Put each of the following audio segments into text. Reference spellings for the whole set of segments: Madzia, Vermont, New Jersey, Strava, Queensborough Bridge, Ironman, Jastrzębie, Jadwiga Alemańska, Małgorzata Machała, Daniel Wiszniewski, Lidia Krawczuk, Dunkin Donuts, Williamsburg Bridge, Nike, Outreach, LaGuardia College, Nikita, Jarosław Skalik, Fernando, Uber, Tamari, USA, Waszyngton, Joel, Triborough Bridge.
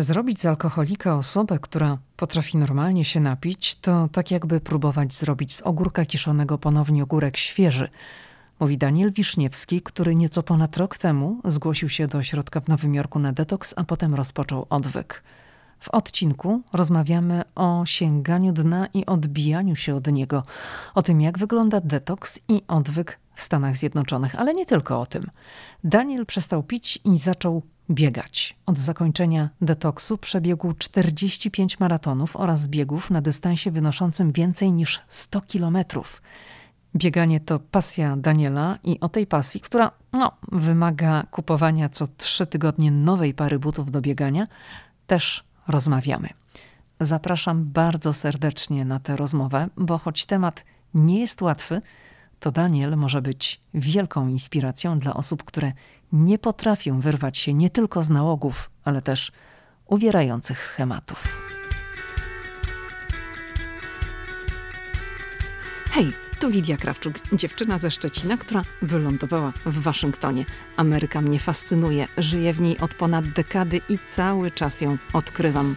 Zrobić z alkoholika osobę, która potrafi normalnie się napić, to tak jakby próbować zrobić z ogórka kiszonego ponownie ogórek świeży, mówi Daniel Wiszniewski, który nieco ponad rok temu zgłosił się do ośrodka w Nowym Jorku na detoks, a potem rozpoczął odwyk. W odcinku rozmawiamy o sięganiu dna i odbijaniu się od niego, o tym, jak wygląda detoks i odwyk w Stanach Zjednoczonych, ale nie tylko o tym. Daniel przestał pić i zaczął biegać. Od zakończenia detoksu przebiegł 45 maratonów oraz biegów na dystansie wynoszącym więcej niż 100 kilometrów. Bieganie to pasja Daniela i o tej pasji, która wymaga kupowania co 3 tygodnie nowej pary butów do biegania, też rozmawiamy. Zapraszam bardzo serdecznie na tę rozmowę, bo choć temat nie jest łatwy, to Daniel może być wielką inspiracją dla osób, które nie potrafią wyrwać się nie tylko z nałogów, ale też uwierających schematów. Hej, tu Lidia Krawczuk, dziewczyna ze Szczecina, która wylądowała w Waszyngtonie. Ameryka mnie fascynuje, żyję w niej od ponad dekady i cały czas ją odkrywam.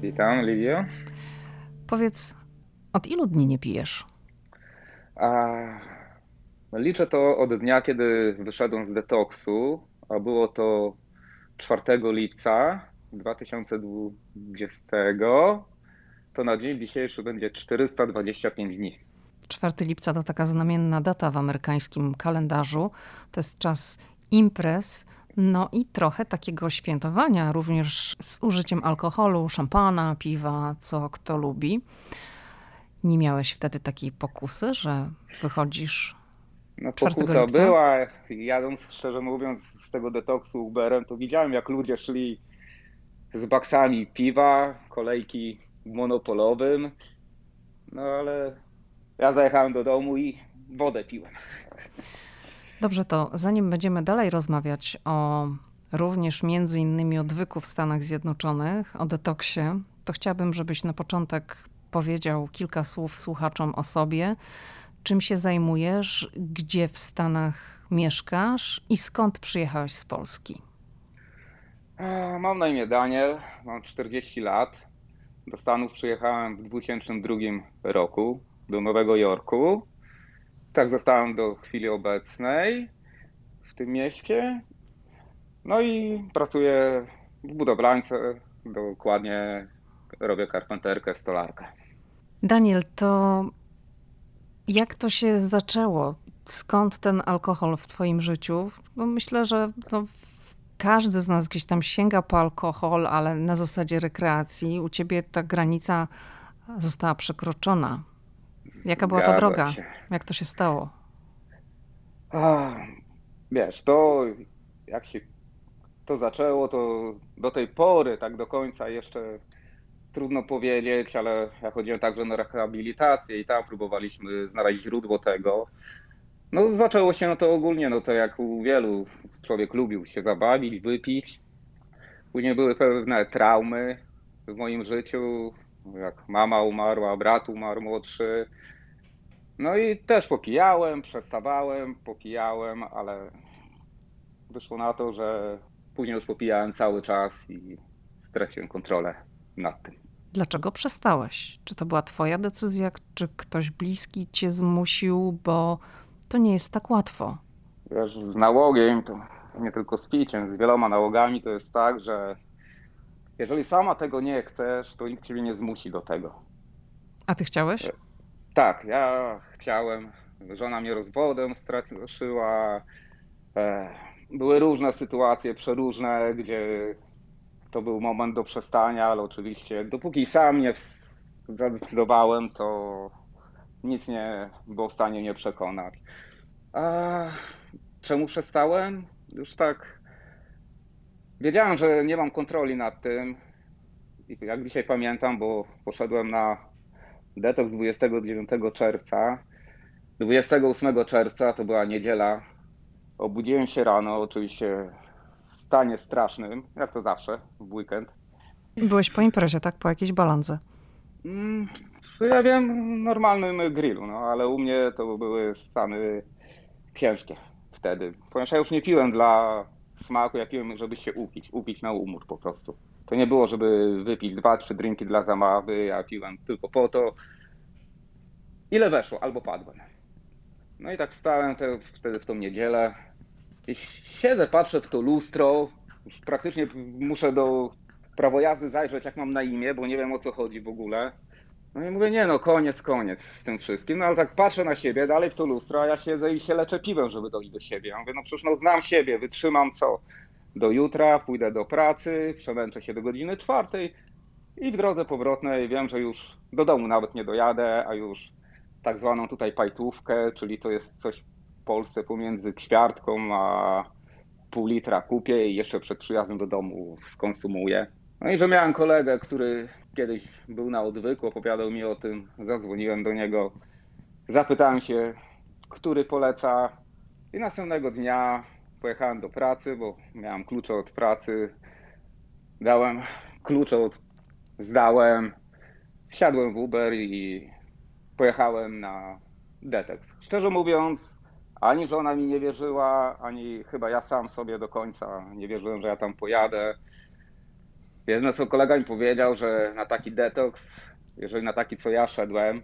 Witam Lidio. Powiedz, od ilu dni nie pijesz? Liczę to od dnia, kiedy wyszedłem z detoksu, a było to 4 lipca 2020. To na dzień dzisiejszy będzie 425 dni. 4 lipca to taka znamienna data w amerykańskim kalendarzu. To jest czas imprez. No i trochę takiego świętowania, również z użyciem alkoholu, szampana, piwa, co kto lubi. Nie miałeś wtedy takiej pokusy, że wychodzisz 4 lipca? No pokusa była. Jadąc, szczerze mówiąc, z tego detoksu Uberem, to widziałem, jak ludzie szli z baksami piwa, kolejki w monopolowym. No ale ja zajechałem do domu i wodę piłem. Dobrze, to zanim będziemy dalej rozmawiać o również między innymi odwyku w Stanach Zjednoczonych, o detoksie, to chciałabym, żebyś na początek powiedział kilka słów słuchaczom o sobie. Czym się zajmujesz, gdzie w Stanach mieszkasz i skąd przyjechałeś z Polski? Mam na imię Daniel, mam 40 lat. Do Stanów przyjechałem w 2002 roku, do Nowego Jorku. Tak zostałem do chwili obecnej w tym mieście. No i pracuję w budowlańce, dokładnie robię karpenterkę, stolarkę. Daniel, to jak to się zaczęło? Skąd ten alkohol w twoim życiu? Bo myślę, że każdy z nas gdzieś tam sięga po alkohol, ale na zasadzie rekreacji. U ciebie ta granica została przekroczona. Jaka była ta droga? Jak to się stało? Wiesz, to jak się to zaczęło, to do tej pory, tak do końca jeszcze trudno powiedzieć, ale ja chodziłem także na rehabilitację i tam próbowaliśmy znaleźć źródło tego. No zaczęło się to ogólnie, to jak u wielu, człowiek lubił się zabawić, wypić. Później były pewne traumy w moim życiu. Jak mama umarła, brat umarł młodszy. No i też popijałem, przestawałem, ale wyszło na to, że później już popijałem cały czas i straciłem kontrolę nad tym. Dlaczego przestałeś? Czy to była twoja decyzja, czy ktoś bliski cię zmusił, bo to nie jest tak łatwo? Wiesz, z nałogiem, to nie tylko z piciem, z wieloma nałogami to jest tak, że jeżeli sama tego nie chcesz, to nikt ciebie nie zmusi do tego. A ty chciałeś? Tak, ja chciałem. Żona mnie rozwodem straszyła. Były różne sytuacje, przeróżne, gdzie to był moment do przestania, ale oczywiście dopóki sam nie zadecydowałem, to nic nie było w stanie mnie przekonać. A czemu przestałem? Już tak wiedziałem, że nie mam kontroli nad tym, jak dzisiaj pamiętam, bo poszedłem na detoks 29 czerwca. 28 czerwca, to była niedziela, obudziłem się rano, oczywiście w stanie strasznym, jak to zawsze, w weekend. Byłeś po imprezie, tak? Po jakiejś balandze? Ja wiem, normalnym grillu, no, ale u mnie to były stany ciężkie wtedy, ponieważ ja już nie piłem dla smaku, ja piłem, żeby się upić na umór po prostu. To nie było, żeby wypić 2-3 drinki dla zabawy, ja piłem tylko po to, ile weszło, albo padłem. No i tak wstałem wtedy w tą niedzielę i siedzę, patrzę w to lustro, już praktycznie muszę do prawo jazdy zajrzeć, jak mam na imię, bo nie wiem, o co chodzi w ogóle. No i mówię, nie no, koniec z tym wszystkim, no ale tak patrzę na siebie, dalej w to lustro, a ja siedzę i się leczę piwem, żeby dojść do siebie. Ja mówię, no przecież no znam siebie, wytrzymam co do jutra, pójdę do pracy, przemęczę się do godziny 4 i w drodze powrotnej wiem, że już do domu nawet nie dojadę, a już tak zwaną tutaj pajtówkę, czyli to jest coś w Polsce pomiędzy kwiartką a pół litra kupię i jeszcze przed przyjazdem do domu skonsumuję. No i że miałem kolegę, który kiedyś był na odwyku, opowiadał mi o tym, zadzwoniłem do niego, zapytałem się, który poleca i następnego dnia pojechałem do pracy, bo miałem klucze od pracy, dałem klucze, zdałem, wsiadłem w Uber i pojechałem na detoks. Szczerze mówiąc, ani żona mi nie wierzyła, ani chyba ja sam sobie do końca nie wierzyłem, że ja tam pojadę. Jedno co kolega mi powiedział, że na taki detoks, jeżeli na taki co ja szedłem,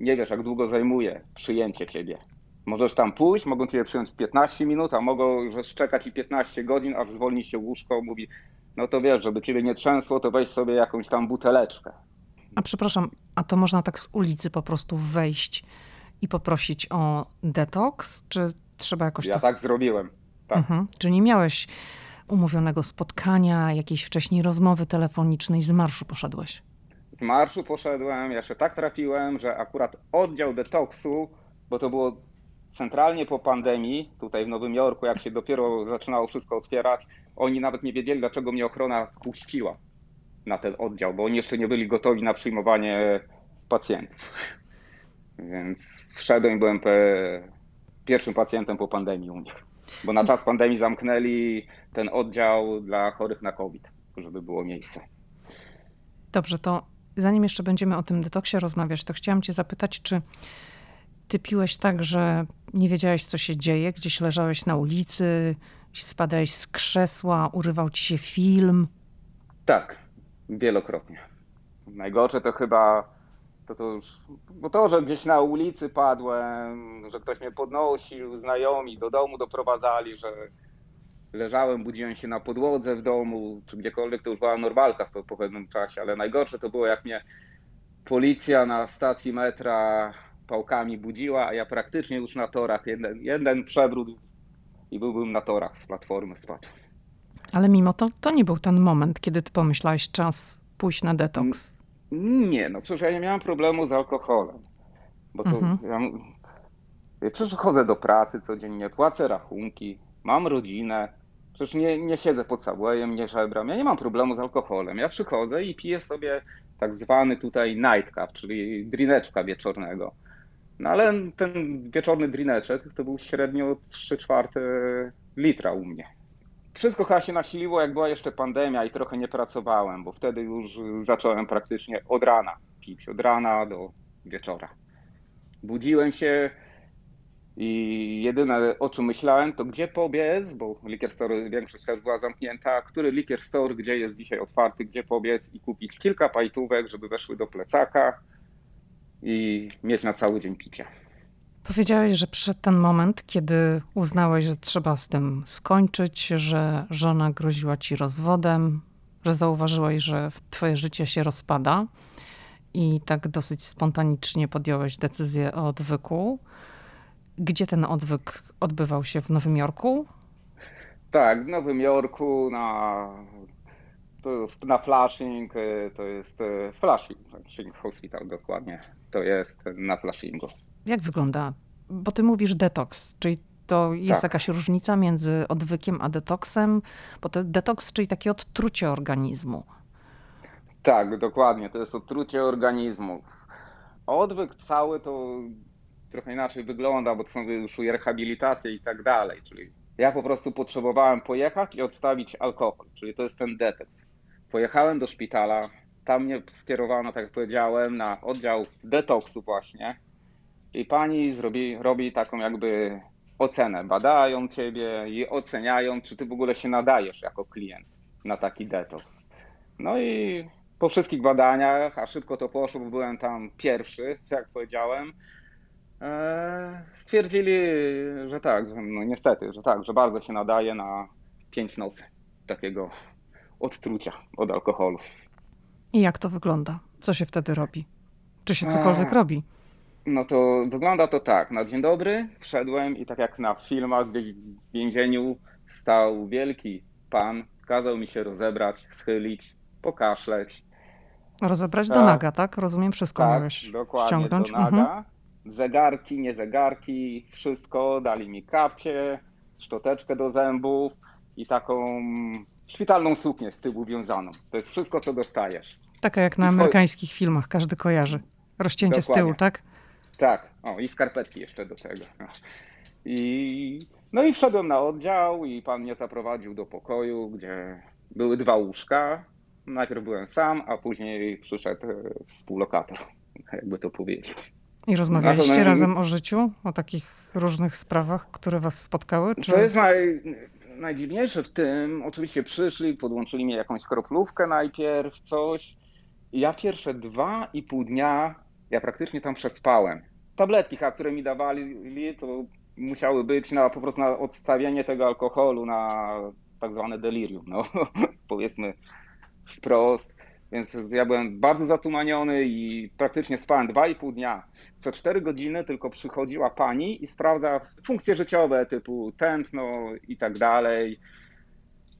nie wiesz jak długo zajmuje przyjęcie ciebie. Możesz tam pójść, mogą cię przyjąć 15 minut, a mogą już czekać i 15 godzin, aż zwolni się łóżko, mówi, no to wiesz, żeby ciebie nie trzęsło, to weź sobie jakąś tam buteleczkę. A przepraszam, a to można tak z ulicy po prostu wejść i poprosić o detoks? Czy trzeba jakoś... Ja tak zrobiłem, tak. Mhm. Czy nie miałeś umówionego spotkania, jakiejś wcześniej rozmowy telefonicznej, z marszu poszedłeś? Z marszu poszedłem, ja się tak trafiłem, że akurat oddział detoksu, bo to było centralnie po pandemii, tutaj w Nowym Jorku, jak się dopiero zaczynało wszystko otwierać, oni nawet nie wiedzieli, dlaczego mnie ochrona puściła na ten oddział, bo oni jeszcze nie byli gotowi na przyjmowanie pacjentów. Więc wszedłem i byłem pierwszym pacjentem po pandemii u nich. Bo na czas pandemii zamknęli ten oddział dla chorych na COVID, żeby było miejsce. Dobrze, to zanim jeszcze będziemy o tym detoksie rozmawiać, to chciałam cię zapytać, czy ty piłeś tak, że nie wiedziałeś, co się dzieje? Gdzieś leżałeś na ulicy, spadałeś z krzesła, urywał ci się film? Tak, wielokrotnie. Najgorsze to chyba... bo to, że gdzieś na ulicy padłem, że ktoś mnie podnosił, znajomi do domu doprowadzali, że leżałem, budziłem się na podłodze w domu, czy gdziekolwiek, to już była normalka po pewnym czasie, ale najgorsze to było, jak mnie policja na stacji metra pałkami budziła, a ja praktycznie już na torach, jeden przewrót i byłbym na torach z platformy spadł. Ale mimo to nie był ten moment, kiedy ty pomyślałeś, czas pójść na detoks. Nie, no przecież ja nie miałem problemu z alkoholem, bo to ja przecież chodzę do pracy codziennie, płacę rachunki, mam rodzinę, przecież nie siedzę pod Subwayem, nie żebram, ja nie mam problemu z alkoholem, ja przychodzę i piję sobie tak zwany tutaj nightcap, czyli drineczka wieczornego, no ale ten wieczorny drineczek to był średnio 3/4 litra u mnie. Wszystko chyba się nasiliło, jak była jeszcze pandemia i trochę nie pracowałem, bo wtedy już zacząłem praktycznie od rana pić, od rana do wieczora. Budziłem się i jedyne o czym myślałem to gdzie pobiec, bo liquor store większość też była zamknięta, który liquor store, gdzie jest dzisiaj otwarty, gdzie pobiec i kupić kilka pajtówek, żeby weszły do plecaka i mieć na cały dzień picia. Powiedziałeś, że przyszedł ten moment, kiedy uznałeś, że trzeba z tym skończyć, że żona groziła ci rozwodem, że zauważyłeś, że twoje życie się rozpada i tak dosyć spontanicznie podjąłeś decyzję o odwyku. Gdzie ten odwyk odbywał się? W Nowym Jorku? Tak, w Nowym Jorku na Flushing, to jest Flushing Hospital dokładnie, to jest na Flushingu. Jak wygląda? Bo ty mówisz detoks, czyli to jest jakaś różnica między odwykiem a detoksem? Bo to detoks, czyli takie odtrucie organizmu. Tak, dokładnie. To jest otrucie organizmu. Odwyk cały to trochę inaczej wygląda, bo to są już rehabilitacje i tak dalej. Czyli ja po prostu potrzebowałem pojechać i odstawić alkohol, czyli to jest ten detoks. Pojechałem do szpitala, tam mnie skierowano, tak jak powiedziałem, na oddział detoksu właśnie i pani robi taką jakby ocenę. Badają ciebie i oceniają, czy ty w ogóle się nadajesz jako klient na taki detoks. No i po wszystkich badaniach, a szybko to poszło, bo byłem tam pierwszy, jak powiedziałem, stwierdzili, że tak, no niestety, że tak, że bardzo się nadaje na 5 nocy takiego odtrucia od alkoholu. I jak to wygląda? Co się wtedy robi? Czy się cokolwiek robi? No to wygląda to tak. Na dzień dobry wszedłem i tak jak na filmach, gdzie w więzieniu stał wielki pan, kazał mi się rozebrać, schylić, pokaszleć. Rozebrać tak. Do naga, tak? Rozumiem, wszystko tak, miałeś dokładnie ściągnąć. Do naga. Mhm. Zegarki, nie zegarki, wszystko. Dali mi kapcie, szczoteczkę do zębów i taką szpitalną suknię z tyłu wiązaną. To jest wszystko, co dostajesz. Taka jak na amerykańskich filmach, każdy kojarzy. Rozcięcie dokładnie. Z tyłu, tak? Tak. O, i skarpetki jeszcze do tego. No i wszedłem na oddział i pan mnie zaprowadził do pokoju, gdzie były 2 łóżka. Najpierw byłem sam, a później przyszedł współlokator, jakby to powiedział. I rozmawialiście razem o życiu? O takich różnych sprawach, które was spotkały? Czy... Co jest najdziwniejsze w tym, oczywiście przyszli, podłączyli mi jakąś kroplówkę najpierw, coś. Ja pierwsze 2,5 dnia, ja praktycznie tam przespałem. Tabletki, które mi dawali, to musiały być po prostu na odstawienie tego alkoholu, na tak zwane delirium, no powiedzmy wprost. Więc ja byłem bardzo zatumaniony i praktycznie spałem 2,5 dnia. Co 4 godziny tylko przychodziła pani i sprawdza funkcje życiowe typu tętno i tak dalej.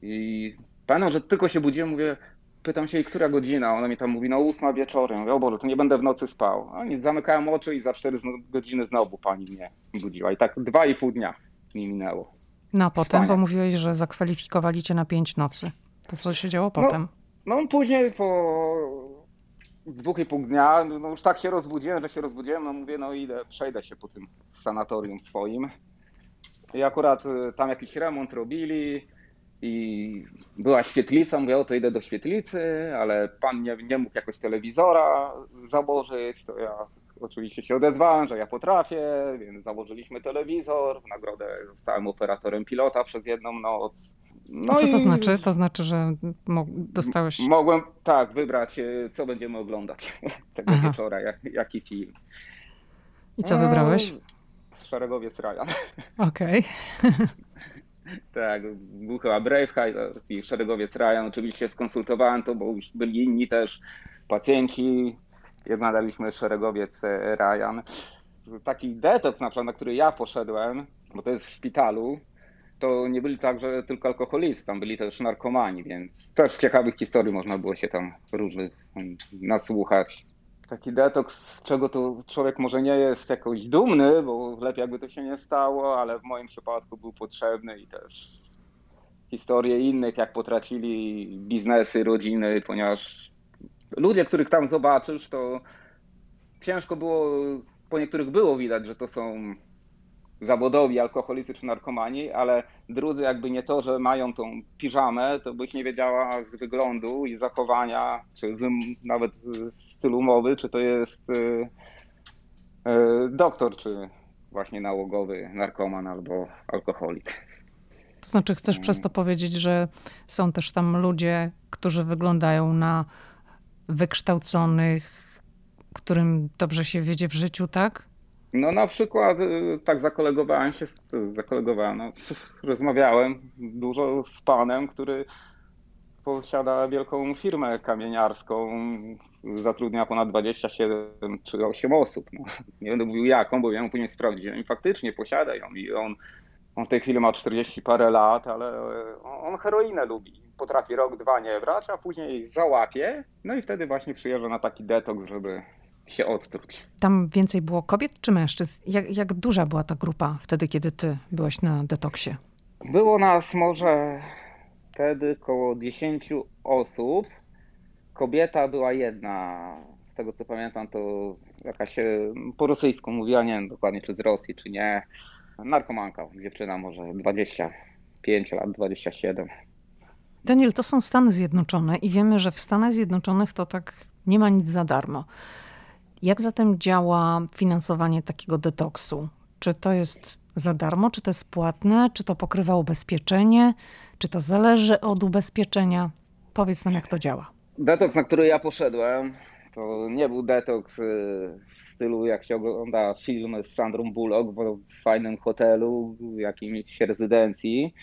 I pamiętam, że tylko się budziłem, mówię, pytam się jej, która godzina? Ona mi tam mówi, no 8 wieczorem. Mówię, o Boże, to nie będę w nocy spał. A nic, zamykałem oczy i za 4 godziny znowu pani mnie budziła. I tak 2,5 dnia mi minęło. No a potem, bo mówiłeś, że zakwalifikowali cię na 5 nocy. To co się działo potem? No później po 2,5 dnia, no już tak się rozbudziłem, no mówię, no idę, przejdę się po tym sanatorium swoim. I akurat tam jakiś remont robili i była świetlica, mówię, o to idę do świetlicy, ale pan nie mógł jakoś telewizora założyć, to ja oczywiście się odezwałem, że ja potrafię, więc założyliśmy telewizor, w nagrodę zostałem operatorem pilota przez 1 noc. No co to znaczy? To znaczy, że dostałeś... Mogłem, tak, wybrać, co będziemy oglądać tego wieczora, jaki film. I co wybrałeś? Szeregowiec Ryan. Okej. Okay. Tak, był chyba Braveheart i Szeregowiec Ryan. Oczywiście skonsultowałem to, bo już byli inni też pacjenci. Jednak daliśmy Szeregowiec Ryan. Taki detoks, na przykład, na który ja poszedłem, bo to jest w szpitalu, to nie byli także tylko alkoholicy, tam byli też narkomani, więc też ciekawych historii można było się tam różnych nasłuchać. Taki detoks, z czego to człowiek może nie jest jakoś dumny, bo lepiej jakby to się nie stało, ale w moim przypadku był potrzebny i też historie innych, jak potracili biznesy, rodziny, ponieważ ludzie, których tam zobaczysz, to ciężko było, po niektórych było widać, że to są zawodowi, alkoholicy czy narkomani, ale drudzy jakby nie to, że mają tą piżamę, to byś nie wiedziała z wyglądu i zachowania, czy nawet stylu mowy, czy to jest doktor, czy właśnie nałogowy narkoman albo alkoholik. To znaczy chcesz przez to powiedzieć, że są też tam ludzie, którzy wyglądają na wykształconych, którym dobrze się wiedzie w życiu, tak? No na przykład tak rozmawiałem dużo z panem, który posiada wielką firmę kamieniarską, zatrudnia ponad 27 czy 8 osób. No, nie będę mówił jaką, bo ja ją później sprawdziłem i faktycznie posiada ją. I on w tej chwili ma 40 parę lat, ale on heroinę lubi. Potrafi rok, 2 nie brać, a później załapie. No i wtedy właśnie przyjeżdża na taki detoks, żeby się odtruć. Tam więcej było kobiet czy mężczyzn? Jak duża była ta grupa wtedy, kiedy ty byłeś na detoksie? Było nas może wtedy koło 10 osób. Kobieta była jedna, z tego co pamiętam, to jakaś po rosyjsku mówiła, nie wiem dokładnie czy z Rosji, czy nie. Narkomanka, dziewczyna może 25 lat, 27. Daniel, to są Stany Zjednoczone i wiemy, że w Stanach Zjednoczonych to tak nie ma nic za darmo. Jak zatem działa finansowanie takiego detoksu? Czy to jest za darmo, czy to jest płatne, czy to pokrywa ubezpieczenie, czy to zależy od ubezpieczenia? Powiedz nam, jak to działa. Detoks, na który ja poszedłem, to nie był detoks w stylu, jak się ogląda film z Sandrą Bullock w fajnym hotelu, w jakiejś rezydencji,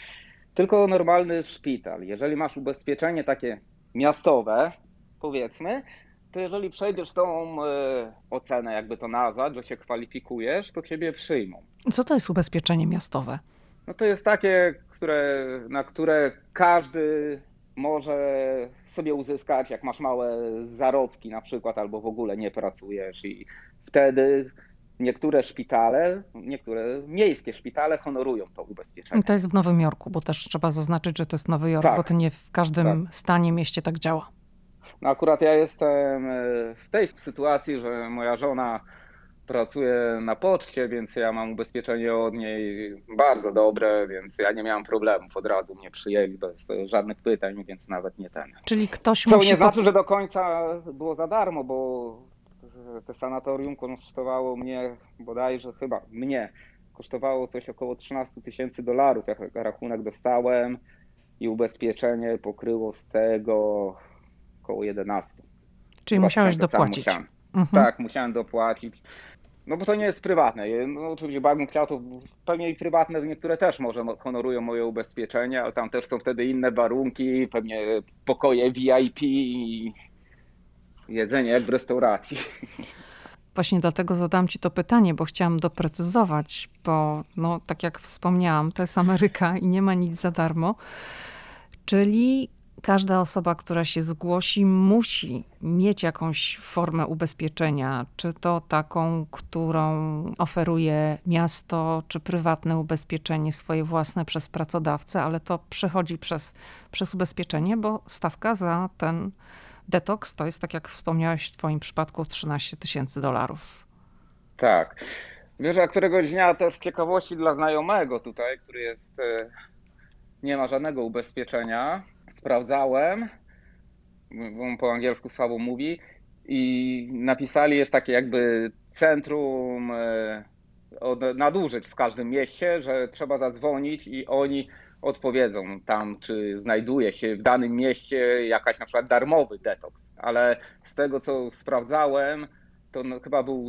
tylko normalny szpital. Jeżeli masz ubezpieczenie takie miastowe, powiedzmy, to jeżeli przejdziesz tą ocenę, jakby to nazwać, że się kwalifikujesz, to ciebie przyjmą. Co to jest ubezpieczenie miastowe? No to jest takie, na które każdy może sobie uzyskać, jak masz małe zarobki na przykład, albo w ogóle nie pracujesz, i wtedy niektóre szpitale, niektóre miejskie szpitale honorują to ubezpieczenie. To jest w Nowym Jorku, bo też trzeba zaznaczyć, że to jest Nowy Jork, tak, bo to nie w każdym stanie, mieście tak działa. No akurat ja jestem w tej sytuacji, że moja żona pracuje na poczcie, więc ja mam ubezpieczenie od niej bardzo dobre, więc ja nie miałem problemów, od razu mnie przyjęli bez żadnych pytań, więc nawet nie ten. Czyli ktoś musi... Co nie znaczy, że do końca było za darmo, bo te sanatorium kosztowało mnie bodajże, chyba mnie kosztowało coś około $13,000, jak rachunek dostałem, i ubezpieczenie pokryło z tego około 11. Czyli chyba musiałeś dopłacić. Mhm. Tak, musiałem dopłacić. No bo to nie jest prywatne. No, oczywiście jakbym chciał, to pewnie i prywatne niektóre też może honorują moje ubezpieczenie, ale tam też są wtedy inne warunki, pewnie pokoje VIP i jedzenie jak w restauracji. Właśnie dlatego zadałam ci to pytanie, bo chciałam doprecyzować, bo no, tak jak wspomniałam, to jest Ameryka i nie ma nic za darmo. Czyli każda osoba, która się zgłosi, musi mieć jakąś formę ubezpieczenia, czy to taką, którą oferuje miasto, czy prywatne ubezpieczenie swoje własne przez pracodawcę, ale to przechodzi przez ubezpieczenie, bo stawka za ten detoks to jest, tak jak wspomniałeś w twoim przypadku, $13,000. Tak. Wiesz, a któregoś dnia też z ciekawości dla znajomego tutaj, który jest, nie ma żadnego ubezpieczenia, sprawdzałem, bo on po angielsku słabo mówi, i napisali, jest takie jakby centrum nadużyć w każdym mieście, że trzeba zadzwonić i oni odpowiedzą tam, czy znajduje się w danym mieście jakaś na przykład darmowy detoks. Ale z tego, co sprawdzałem, to no chyba był...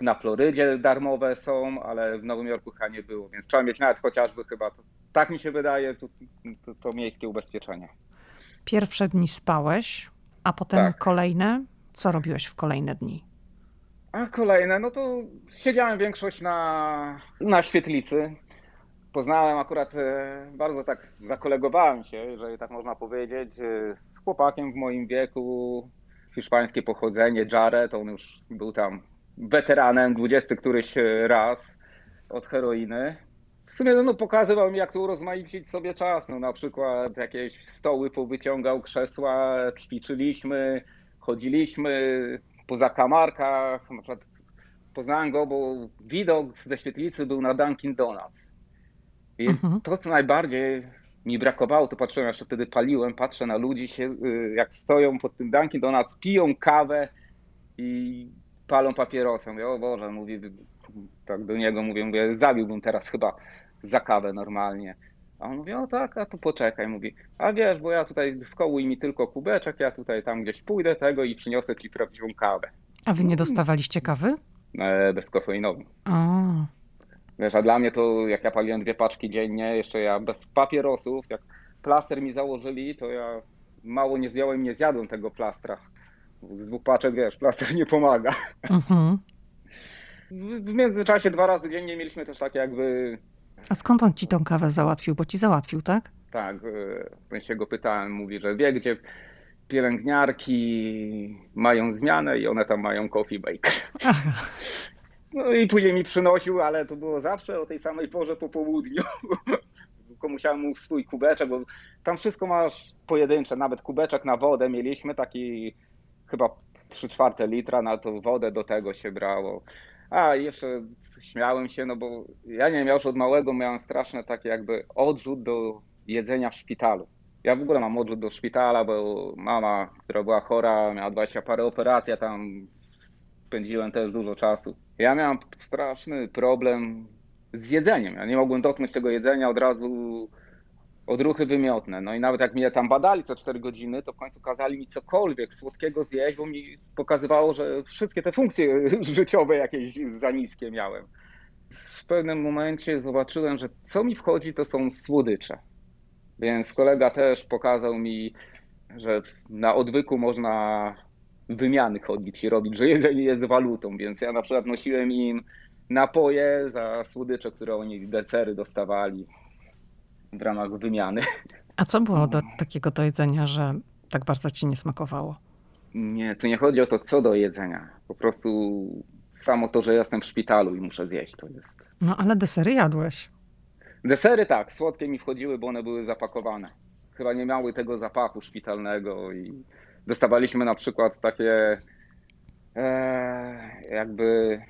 Na Florydzie darmowe są, ale w Nowym Jorku chyba nie było, więc trzeba mieć nawet chociażby chyba, tak mi się wydaje, to miejskie ubezpieczenie. Pierwsze dni spałeś, a potem tak. Kolejne. Co robiłeś w kolejne dni? A kolejne, no to siedziałem większość na świetlicy. Poznałem akurat, bardzo tak zakolegowałem się, jeżeli tak można powiedzieć, z chłopakiem w moim wieku, hiszpańskie pochodzenie, Jared, on już był tam weteranem 20 któryś raz od heroiny. W sumie no, pokazywał mi, jak tu urozmaicić sobie czas. No, na przykład jakieś stoły powyciągał, krzesła, ćwiczyliśmy, chodziliśmy po zakamarkach. Na przykład poznałem go, bo widok ze świetlicy był na Dunkin Donuts. I to, co najbardziej mi brakowało, to patrzyłem, jeszcze wtedy paliłem, patrzę na ludzi, jak stoją pod tym Dunkin Donuts, piją kawę i palą papierosem. Ja, o Boże, mówi, tak do niego mówię, zabiłbym teraz chyba za kawę normalnie. A on mówi, o tak, a tu poczekaj. Mówi, a wiesz, bo ja tutaj skołuj mi tylko kubeczek, ja tutaj tam gdzieś pójdę tego i przyniosę ci prawdziwą kawę. A wy nie dostawaliście kawy? Bezkofeinową. Wiesz, a dla mnie to, jak ja paliłem 2 paczki dziennie, jeszcze ja bez papierosów, jak plaster mi założyli, to ja mało nie zdjąłem, nie zjadłem tego plastra. Z 2 paczek, wiesz, plaster nie pomaga. W międzyczasie 2 razy dziennie mieliśmy też takie jakby... A skąd on ci tą kawę załatwił? Bo ci załatwił, tak? Tak, się go pytałem, mówi, że wie, gdzie pielęgniarki mają zmianę i one tam mają coffee break. No i później mi przynosił, ale to było zawsze o tej samej porze po południu. szybko musiałem mu swój kubeczek, bo tam wszystko masz pojedyncze, nawet kubeczek na wodę mieliśmy, taki chyba 3/4 litra na tą wodę do tego się brało. A jeszcze śmiałem się, no bo ja nie wiem, ja już od małego miałem straszne takie jakby odrzut do jedzenia w szpitalu. Ja w ogóle mam odrzut do szpitala, bo mama, która była chora, miała 20 parę operacji, ja tam spędziłem też dużo czasu. Ja miałem straszny problem z jedzeniem, ja nie mogłem dotknąć tego jedzenia, od razu odruchy wymiotne. No i nawet jak mnie tam badali co 4 godziny, to w końcu kazali mi cokolwiek słodkiego zjeść, bo mi pokazywało, że wszystkie te funkcje życiowe jakieś za niskie miałem. W pewnym momencie zobaczyłem, że co mi wchodzi, to są słodycze. Więc kolega też pokazał mi, że na odwyku można wymiany chodzić i robić, że jedzenie jest walutą, więc ja na przykład nosiłem im napoje za słodycze, które oni, desery dostawali w ramach wymiany. A co było do takiego do jedzenia, że tak bardzo ci nie smakowało? Nie, to nie chodzi o to, co do jedzenia. Po prostu samo to, że jestem w szpitalu i muszę zjeść, to jest... No ale desery jadłeś. Desery tak, słodkie mi wchodziły, bo one były zapakowane. Chyba nie miały tego zapachu szpitalnego i dostawaliśmy na przykład takie jakby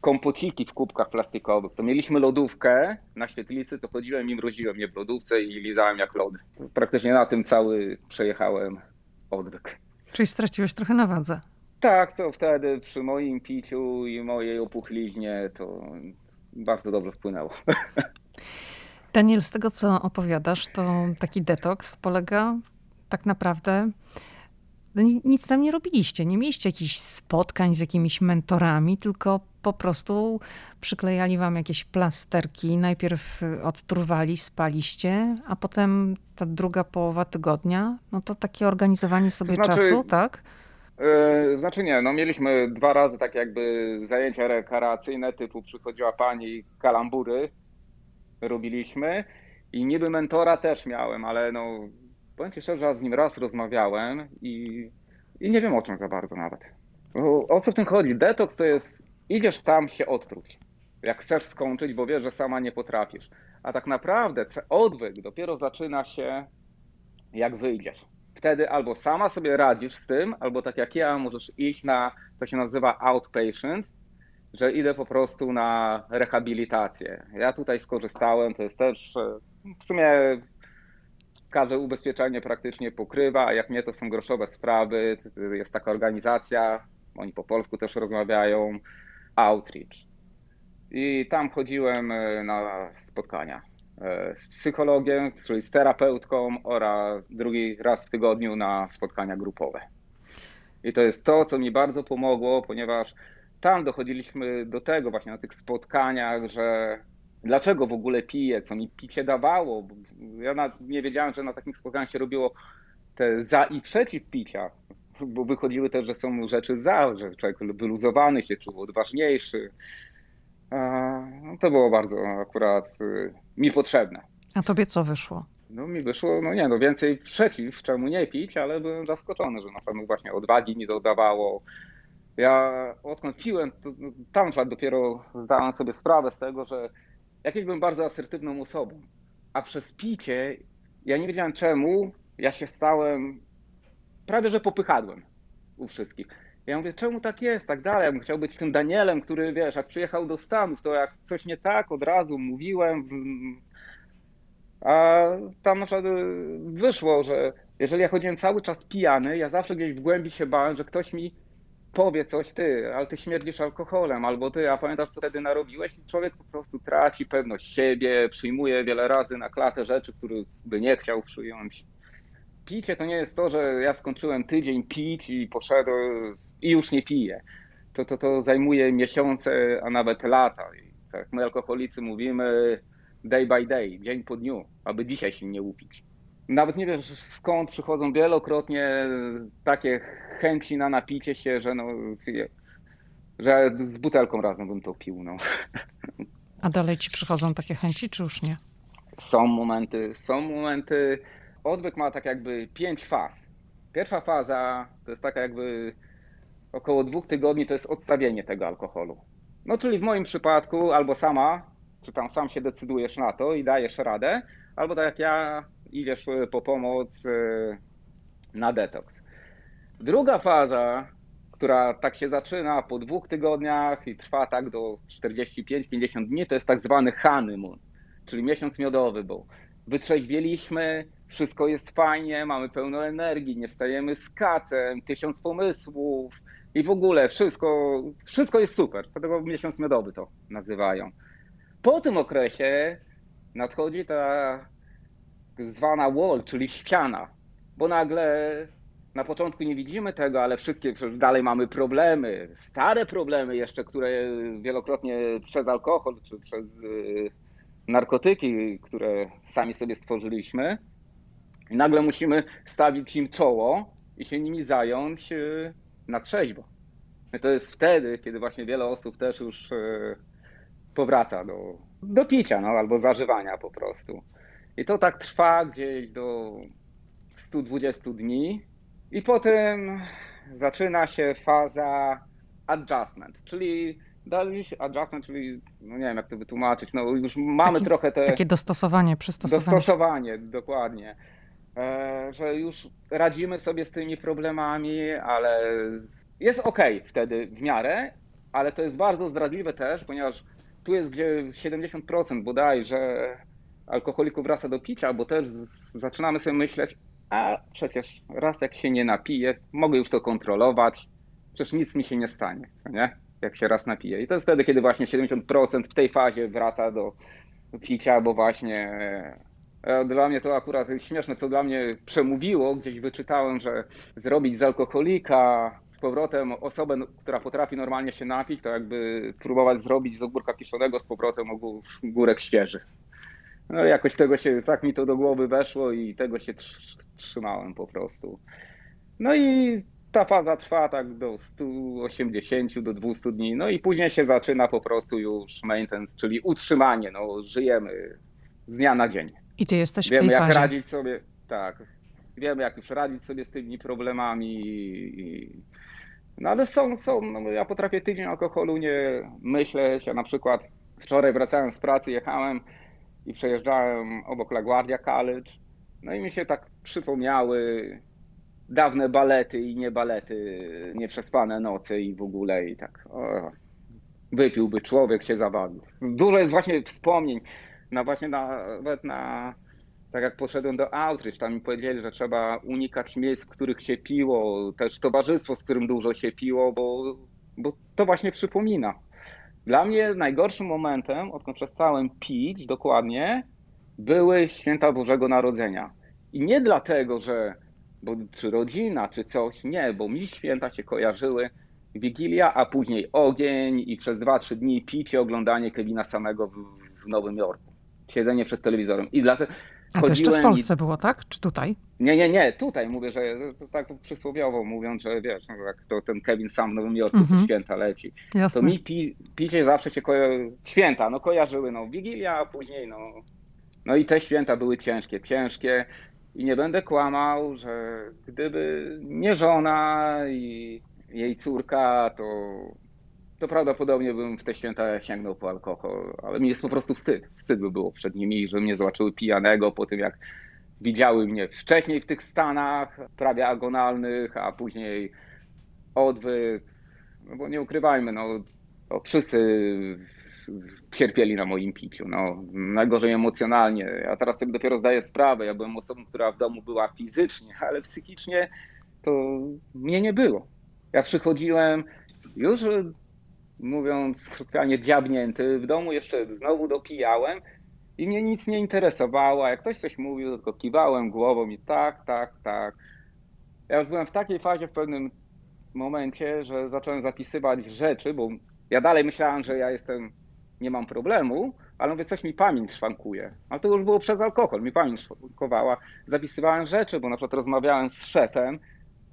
kompociki w kubkach plastikowych. To mieliśmy lodówkę na świetlicy, to chodziłem i mroziłem je w lodówce i lizałem jak lody. Praktycznie na tym cały przejechałem odwyk. Czyli straciłeś trochę na wadze. Tak, co wtedy przy moim piciu i mojej opuchliźnie to bardzo dobrze wpłynęło. Daniel, z tego co opowiadasz, to taki detoks polega tak naprawdę... Nic tam nie robiliście, nie mieliście jakichś spotkań z jakimiś mentorami, tylko po prostu przyklejali wam jakieś plasterki. Najpierw odtruwali, spaliście, a potem ta druga połowa tygodnia, no to takie organizowanie sobie czasu, tak? Znaczy nie, no mieliśmy 2 razy tak jakby zajęcia rekreacyjne, typu przychodziła pani i kalambury robiliśmy i niby mentora też miałem, ale no... Powiem ci szczerze, że z nim raz rozmawiałem i nie wiem o czym za bardzo nawet. O co w tym chodzi? Detoks to jest, idziesz tam się odtruć, jak chcesz skończyć, bo wiesz, że sama nie potrafisz. A tak naprawdę odwyk dopiero zaczyna się, jak wyjdziesz. Wtedy albo sama sobie radzisz z tym, albo tak jak ja możesz iść na, to się nazywa outpatient, że idę po prostu na rehabilitację. Ja tutaj skorzystałem, to jest też w sumie... Każde ubezpieczenie praktycznie pokrywa, a jak nie, to są groszowe sprawy. Jest taka organizacja, oni po polsku też rozmawiają, Outreach. I tam chodziłem na spotkania z psychologiem, czyli z terapeutką oraz drugi raz w tygodniu na spotkania grupowe. I to jest to, co mi bardzo pomogło, ponieważ tam dochodziliśmy do tego właśnie na tych spotkaniach, że dlaczego w ogóle piję, co mi picie dawało. Bo ja nie wiedziałem, że na takich spotkaniach się robiło te za i przeciw picia, bo wychodziły też, że są rzeczy za, że człowiek wyluzowany się czuł, odważniejszy. No to było bardzo akurat mi potrzebne. A tobie co wyszło? No mi wyszło, no nie, no więcej przeciw, czemu nie pić, ale byłem zaskoczony, że na pewno właśnie odwagi mi dodawało. Ja odkąd piłem, to tam dopiero zdałem sobie sprawę z tego, że jakiś byłem bardzo asertywną osobą, a przez picie, ja nie wiedziałem czemu, ja się stałem, prawie że popychadłem u wszystkich. Ja mówię, czemu tak jest, tak dalej, ja bym chciał być tym Danielem, który wiesz, jak przyjechał do Stanów, to jak coś nie tak, od razu mówiłem, a tam na przykład wyszło, że jeżeli ja chodziłem cały czas pijany, ja zawsze gdzieś w głębi się bałem, że ktoś mi powie coś, ty, ale ty śmierdzisz alkoholem, albo ty, a pamiętasz, co wtedy narobiłeś? I człowiek po prostu traci pewność siebie, przyjmuje wiele razy na klatę rzeczy, których by nie chciał przyjąć. Picie to nie jest to, że ja skończyłem tydzień pić i poszedłem i już nie piję. To zajmuje miesiące, a nawet lata. I tak my alkoholicy mówimy day by day, dzień po dniu, aby dzisiaj się nie upić. Nawet nie wiesz skąd przychodzą wielokrotnie takie chęci na napicie się, że, no, że z butelką razem bym to pił. No. A dalej ci przychodzą takie chęci, czy już nie? Są momenty. Odwyk ma tak jakby 5 faz. Pierwsza faza to jest taka jakby około 2 tygodni, to jest odstawienie tego alkoholu. No czyli w moim przypadku albo sama, czy tam sam się decydujesz na to i dajesz radę, albo tak jak ja, idziesz po pomoc na detoks. Druga faza, która tak się zaczyna po 2 tygodniach i trwa tak do 45-50 dni, to jest tak zwany honeymoon, czyli miesiąc miodowy, bo wytrzeźwieliśmy, wszystko jest fajnie, mamy pełno energii, nie wstajemy z kacem, 1000 pomysłów i w ogóle wszystko jest super. Dlatego miesiąc miodowy to nazywają. Po tym okresie nadchodzi ta zwana wall, czyli ściana, bo nagle na początku nie widzimy tego, ale wszystkie dalej mamy problemy, stare problemy jeszcze, które wielokrotnie przez alkohol czy przez narkotyki, które sami sobie stworzyliśmy. I nagle musimy stawić im czoło i się nimi zająć na trzeźwo. I to jest wtedy, kiedy właśnie wiele osób też już powraca do picia, no, albo zażywania po prostu. I to tak trwa gdzieś do 120 dni. I potem zaczyna się faza adjustment, czyli no nie wiem jak to wytłumaczyć, no już mamy trochę te... Takie dostosowanie, przystosowanie. Dostosowanie, dokładnie. Że już radzimy sobie z tymi problemami, ale jest okej wtedy w miarę, ale to jest bardzo zdradliwe też, ponieważ tu jest gdzie 70% bodajże alkoholików wraca do picia, bo też zaczynamy sobie myśleć, a przecież raz jak się nie napiję, mogę już to kontrolować, przecież nic mi się nie stanie, nie? Jak się raz napije. I to jest wtedy, kiedy właśnie 70% w tej fazie wraca do picia, bo właśnie dla mnie to akurat śmieszne, co dla mnie przemówiło, gdzieś wyczytałem, że zrobić z alkoholika z powrotem osobę, która potrafi normalnie się napić, to jakby próbować zrobić z ogórka kiszonego z powrotem ogórek świeży. No jakoś tego się, tak mi to do głowy weszło i tego się trzymałem po prostu. No i ta faza trwa tak do 180 do 200 dni, no i później się zaczyna po prostu już maintenance, czyli utrzymanie, no żyjemy z dnia na dzień. I ty jesteś wiemy, w tej fazie. Wiemy jak radzić sobie, tak, wiemy jak już radzić sobie z tymi problemami, no ale są, no, ja potrafię tydzień alkoholu nie myśleć, ja na przykład wczoraj wracałem z pracy, jechałem i przejeżdżałem obok LaGuardia College, no i mi się tak przypomniały dawne balety i nie balety, nieprzespane noce i w ogóle i tak wypiłby człowiek, się zabawił. Dużo jest właśnie wspomnień, nawet tak jak poszedłem do Outreach, tam mi powiedzieli, że trzeba unikać miejsc, w których się piło, też towarzystwo, z którym dużo się piło, bo to właśnie przypomina. Dla mnie najgorszym momentem, odkąd przestałem pić dokładnie, były święta Bożego Narodzenia. I nie dlatego, że czy rodzina, czy coś, nie, bo mi święta się kojarzyły, Wigilia, a później ogień i przez 2-3 dni picie, oglądanie Kevina samego w Nowym Jorku, siedzenie przed telewizorem. I dlatego a to jeszcze w Polsce było, tak? Czy tutaj? Nie, tutaj mówię, że to tak przysłowiowo mówiąc, że wiesz, jak to ten Kevin sam w Nowym Jorku co święta leci. Jasne. To mi picie zawsze się święta, no kojarzyły, no Wigilia, a później no i te święta były ciężkie. I nie będę kłamał, że gdyby nie żona i jej córka, to prawdopodobnie bym w te święta sięgnął po alkohol. Ale mi jest po prostu wstyd. Wstyd by było przed nimi, że mnie zobaczyły pijanego po tym, jak widziały mnie wcześniej w tych stanach prawie agonalnych, a później odwyk. No bo nie ukrywajmy, no wszyscy cierpieli na moim piciu, najgorzej emocjonalnie. Ja teraz sobie dopiero zdaję sprawę, ja byłem osobą, która w domu była fizycznie, ale psychicznie to mnie nie było. Ja przychodziłem już, mówiąc chłopcanie, dziabnięty, w domu jeszcze znowu dopijałem i mnie nic nie interesowało. Jak ktoś coś mówił, tylko kiwałem głową i tak. Ja już byłem w takiej fazie w pewnym momencie, że zacząłem zapisywać rzeczy, bo ja dalej myślałem, że ja nie mam problemu, ale mówię, coś mi pamięć szwankuje. Ale to już było przez alkohol, mi pamięć szwankowała. Zapisywałem rzeczy, bo na przykład rozmawiałem z szefem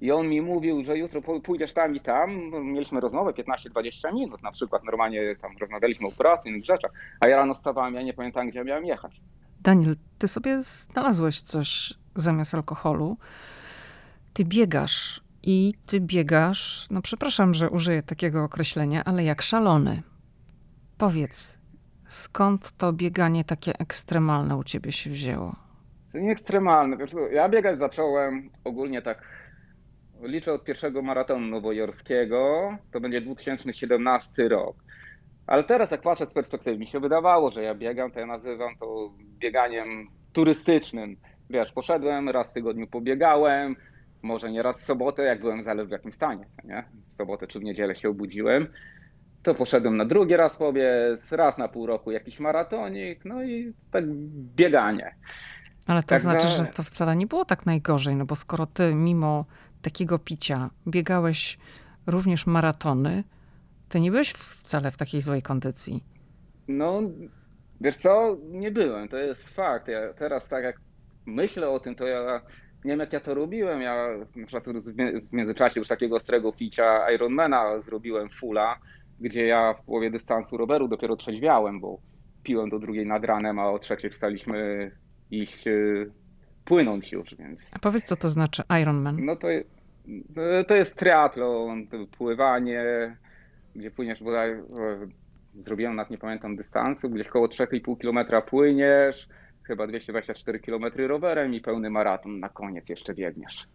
i on mi mówił, że jutro pójdziesz tam i tam. Mieliśmy rozmowę 15-20 minut na przykład. Normalnie tam rozmawialiśmy o pracy, innych rzeczach, a ja rano wstawałem, ja nie pamiętam, gdzie miałem jechać. Daniel, ty sobie znalazłeś coś zamiast alkoholu. Ty biegasz, no przepraszam, że użyję takiego określenia, ale jak szalony. Powiedz, Skąd to bieganie takie ekstremalne u ciebie się wzięło? To nie ekstremalne. Ja biegać zacząłem ogólnie tak, liczę od pierwszego maratonu nowojorskiego, to będzie 2017 rok. Ale teraz jak patrzę z perspektywy, mi się wydawało, że ja biegam, to ja nazywam to bieganiem turystycznym. Wiesz, poszedłem, raz w tygodniu pobiegałem, może nie raz w sobotę, jak byłem zalew w jakim stanie, nie? W sobotę czy w niedzielę się obudziłem. To poszedłem na drugi raz pobiec, raz na pół roku jakiś maratonik, no i tak bieganie. Ale to tak znaczy, że to wcale nie było tak najgorzej, no bo skoro ty mimo takiego picia biegałeś również maratony, to nie byłeś wcale w takiej złej kondycji. No wiesz co, nie byłem, to jest fakt. Ja teraz tak jak myślę o tym, to ja nie wiem jak ja to robiłem. Ja na przykład w międzyczasie już takiego ostrego picia Ironmana zrobiłem fulla, gdzie ja w połowie dystansu roweru dopiero trzeźwiałem, bo piłem do 2:00 nad ranem, a o 3:00 wstaliśmy iść płynąć już, więc... A powiedz, co to znaczy Ironman? No to jest triatlon, pływanie, gdzie płyniesz bodaj, zrobiłem nawet nie pamiętam dystansu, gdzieś koło 3,5 km płyniesz, chyba 224 km rowerem i pełny maraton na koniec jeszcze biegniesz.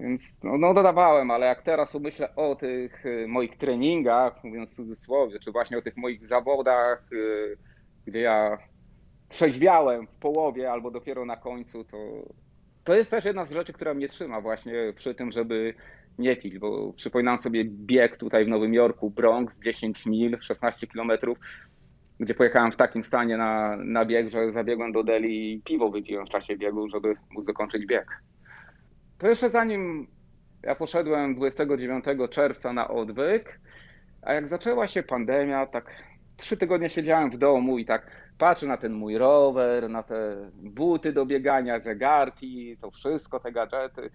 Więc no dodawałem, ale jak teraz pomyślę o tych moich treningach, mówiąc w cudzysłowie, czy właśnie o tych moich zawodach, gdzie ja trzeźwiałem w połowie albo dopiero na końcu, to jest też jedna z rzeczy, która mnie trzyma właśnie przy tym, żeby nie pić, bo przypominam sobie bieg tutaj w Nowym Jorku, Bronx, 10 mil, 16 kilometrów, gdzie pojechałem w takim stanie na bieg, że zabiegłem do Deli i piwo wypiłem w czasie biegu, żeby móc dokończyć bieg. To jeszcze zanim ja poszedłem 29 czerwca na odwyk, a jak zaczęła się pandemia, tak 3 tygodnie siedziałem w domu i tak patrzę na ten mój rower, na te buty do biegania, zegarki, to wszystko, te gadżety.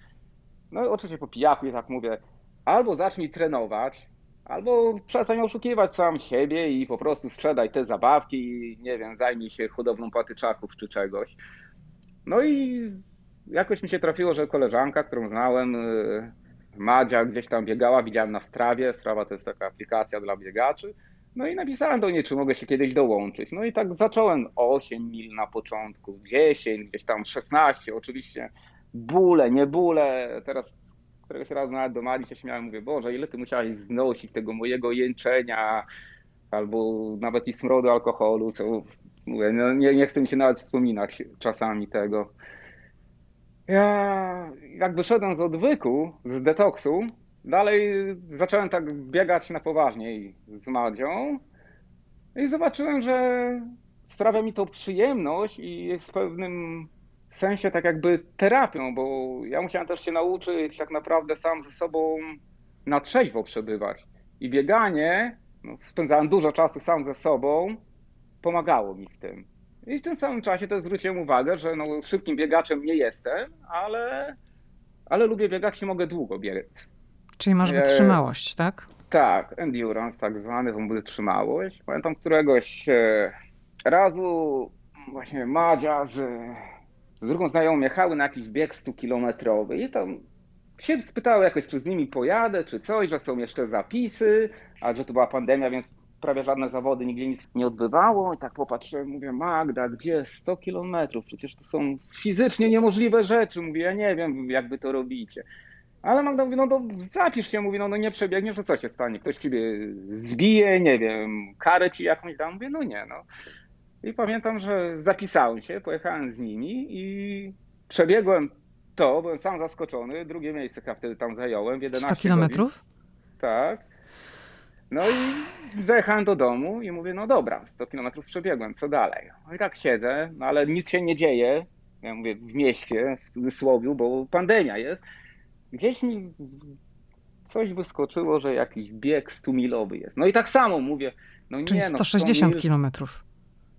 No i oczywiście po pijaku i tak mówię, albo zacznij trenować, albo przestań oszukiwać sam siebie i po prostu sprzedaj te zabawki i nie wiem, zajmij się hodowlą patyczaków czy czegoś. No i jakoś mi się trafiło, że koleżanka, którą znałem, Madzia, gdzieś tam biegała, widziałem na Strawie. Strava to jest taka aplikacja dla biegaczy. No i napisałem do niej, czy mogę się kiedyś dołączyć. No i tak zacząłem 8 mil na początku, 10, gdzieś tam 16, oczywiście bóle, nie bóle. Teraz któregoś razu nawet do Mali się śmiałem, mówię, Boże, ile ty musiałeś znosić tego mojego jęczenia albo nawet i smrodu alkoholu, co mówię, no nie chcę mi się nawet wspominać czasami tego. Ja jak wyszedłem z odwyku, z detoksu, dalej zacząłem tak biegać na poważniej z Madzią i zobaczyłem, że sprawia mi to przyjemność i jest w pewnym sensie tak jakby terapią, bo ja musiałem też się nauczyć tak naprawdę sam ze sobą na trzeźwo przebywać. I bieganie, no, spędzałem dużo czasu sam ze sobą, pomagało mi w tym. I w tym samym czasie też zwróciłem uwagę, że no, szybkim biegaczem nie jestem, ale lubię biegać i mogę długo biec. Czyli masz wytrzymałość, tak? Tak, endurance tak zwany, wytrzymałość. Pamiętam któregoś razu właśnie Madzia z drugą znajomą jechały na jakiś bieg 100-kilometrowy i tam się spytały jakoś, czy z nimi pojadę, czy coś, że są jeszcze zapisy, a że to była pandemia, więc prawie żadne zawody, nigdzie nic nie odbywało. I tak popatrzyłem, mówię, Magda, gdzie 100 kilometrów? Przecież to są fizycznie niemożliwe rzeczy. Mówię, ja nie wiem, jak wy to robicie. Ale Magda mówi, no to zapisz się, mówi, no nie przebiegniesz, to co się stanie? Ktoś ciebie zbije, nie wiem, karę ci jakąś da? Mówię, no nie, no. I pamiętam, że zapisałem się, pojechałem z nimi i przebiegłem to, byłem sam zaskoczony, drugie miejsce ja wtedy tam zająłem. W 11 kilometrów? Godzin. Tak. No i zajechałem do domu i mówię, no dobra, 100 km przebiegłem, co dalej? No i tak siedzę, no ale nic się nie dzieje, ja mówię w mieście, w cudzysłowie, bo pandemia jest. Gdzieś mi coś wyskoczyło, że jakiś bieg 100-milowy jest. No i tak samo mówię, no nie, czyli 160 km.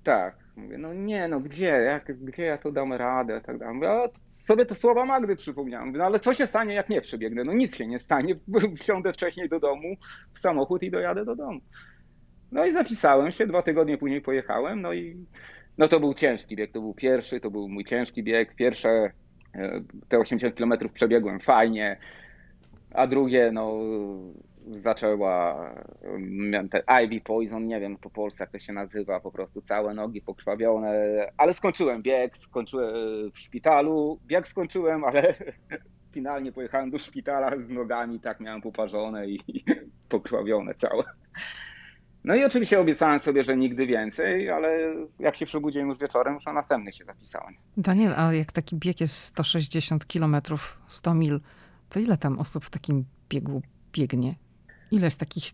Tak, mówię, no nie, no gdzie ja to dam radę, tak dalej. Mówię, a sobie to słowa Magdy przypomniałem, no ale co się stanie, jak nie przebiegnę? No nic się nie stanie, wsiądę wcześniej do domu w samochód i dojadę do domu. No i zapisałem się, 2 tygodnie później pojechałem, no i no to był ciężki bieg, to był pierwszy, to był mój ciężki bieg, pierwsze te 80 km przebiegłem fajnie, a drugie, no zaczęła IV Poison, nie wiem po polsku jak to się nazywa, po prostu całe nogi pokrwawione, ale skończyłem bieg, skończyłem w szpitalu, bieg skończyłem, ale finalnie pojechałem do szpitala z nogami, tak miałem poparzone i pokrwawione całe. No i oczywiście obiecałem sobie, że nigdy więcej, ale jak się przebudziłem już wieczorem, już na następny się zapisałem. Daniel, a jak taki bieg jest 160 km, 100 mil, to ile tam osób w takim biegu biegnie? Ile jest takich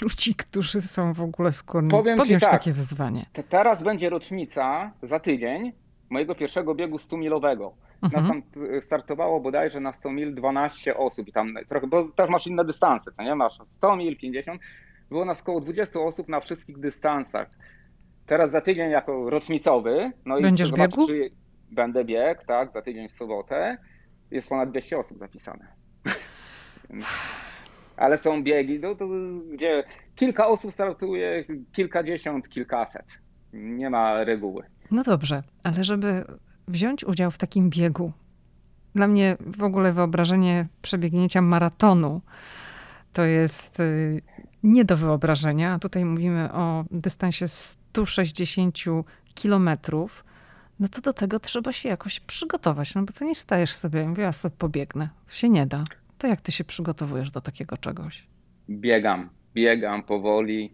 ludzi, którzy są w ogóle skłonni podjąć takie wyzwanie? Teraz będzie rocznica za tydzień mojego pierwszego biegu 100-milowego. Nas tam startowało bodajże na 100 mil 12 osób. I tam trochę, bo też masz inne dystanse, co nie? Masz 100 mil, 50. Było nas około 20 osób na wszystkich dystansach. Teraz za tydzień jako rocznicowy. No będziesz i biegł? Czy będę biegł, tak, za tydzień w sobotę. Jest ponad 200 osób zapisane. Ale są biegi, no, to, gdzie kilka osób startuje, kilkadziesiąt, kilkaset. Nie ma reguły. No dobrze, ale żeby wziąć udział w takim biegu, dla mnie w ogóle wyobrażenie przebiegnięcia maratonu to jest nie do wyobrażenia. Tutaj mówimy o dystansie 160 kilometrów. No to do tego trzeba się jakoś przygotować, no bo to nie stajesz sobie, mówię, ja sobie pobiegnę, to się nie da. To jak ty się przygotowujesz do takiego czegoś? Biegam powoli.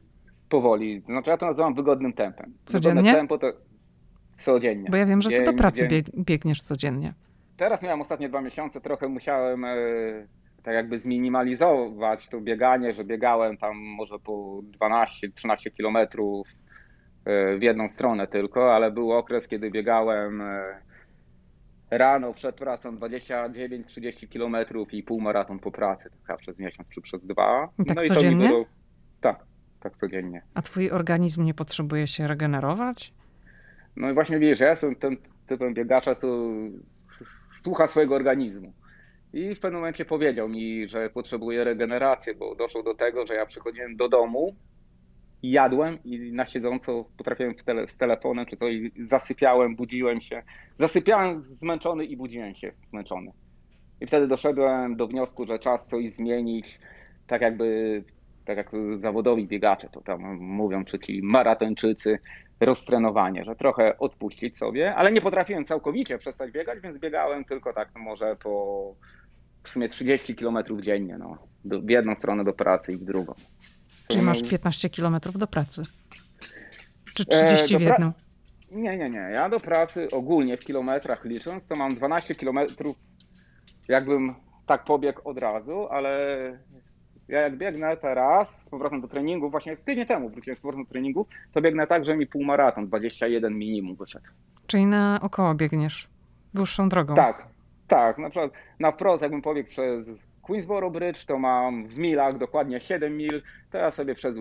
Znaczy ja to nazywam wygodnym tempem. Codziennie? Tempo to codziennie. Bo ja wiem, że ty do pracy biegniesz codziennie. Teraz miałem ostatnie 2 miesiące, trochę musiałem tak jakby zminimalizować to bieganie, że biegałem tam może po 12-13 kilometrów w jedną stronę tylko, ale był okres, kiedy biegałem rano przed pracą 29-30 km i półmaraton po pracy, tak przez miesiąc czy przez 2. Tak no codziennie? I to mi było... Tak codziennie. A twój organizm nie potrzebuje się regenerować? No i właśnie wiesz, ja jestem tym typem biegacza, co słucha swojego organizmu. I w pewnym momencie powiedział mi, że potrzebuje regeneracji, bo doszło do tego, że ja przychodziłem do domu, jadłem i na siedząco potrafiłem z telefonem czy coś, zasypiałem, budziłem się. Zasypiałem zmęczony i budziłem się zmęczony. I wtedy doszedłem do wniosku, że czas coś zmienić, tak jak zawodowi biegacze to tam mówią, czy ci maratończycy, roztrenowanie, że trochę odpuścić sobie, ale nie potrafiłem całkowicie przestać biegać, więc biegałem tylko tak może po w sumie 30 km dziennie, no, w jedną stronę do pracy i w drugą. Czyli masz 15 km do pracy? Czy 30 w jedną? Nie. Ja do pracy ogólnie w kilometrach licząc, to mam 12 km, jakbym tak pobiegł od razu, ale ja jak biegnę teraz z powrotem do treningu, właśnie tydzień temu wróciłem z powrotem do treningu, to biegnę tak, że mi półmaraton, 21 minimum wyszedł. Czyli na około biegniesz dłuższą drogą? Tak. Na przykład na wprost jakbym pobiegł przez Queensborough Bridge, to mam w milach dokładnie 7 mil, to ja sobie przez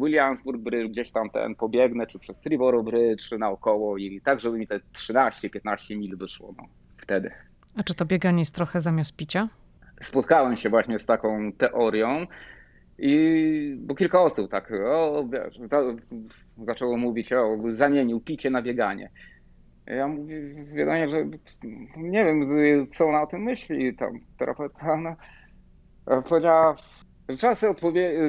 Williamsburg Bridge gdzieś tam ten pobiegnę, czy przez Triborough Bridge naokoło i tak, żeby mi te 13-15 mil wyszło no, wtedy. A czy to bieganie jest trochę zamiast picia? Spotkałem się właśnie z taką teorią i bo kilka osób tak zaczęło mówić, zamienił picie na bieganie. Ja mówię, wiadomo, że nie wiem, co ona o tym myśli, tam terapeutka, ona powiedziała, że trzeba sobie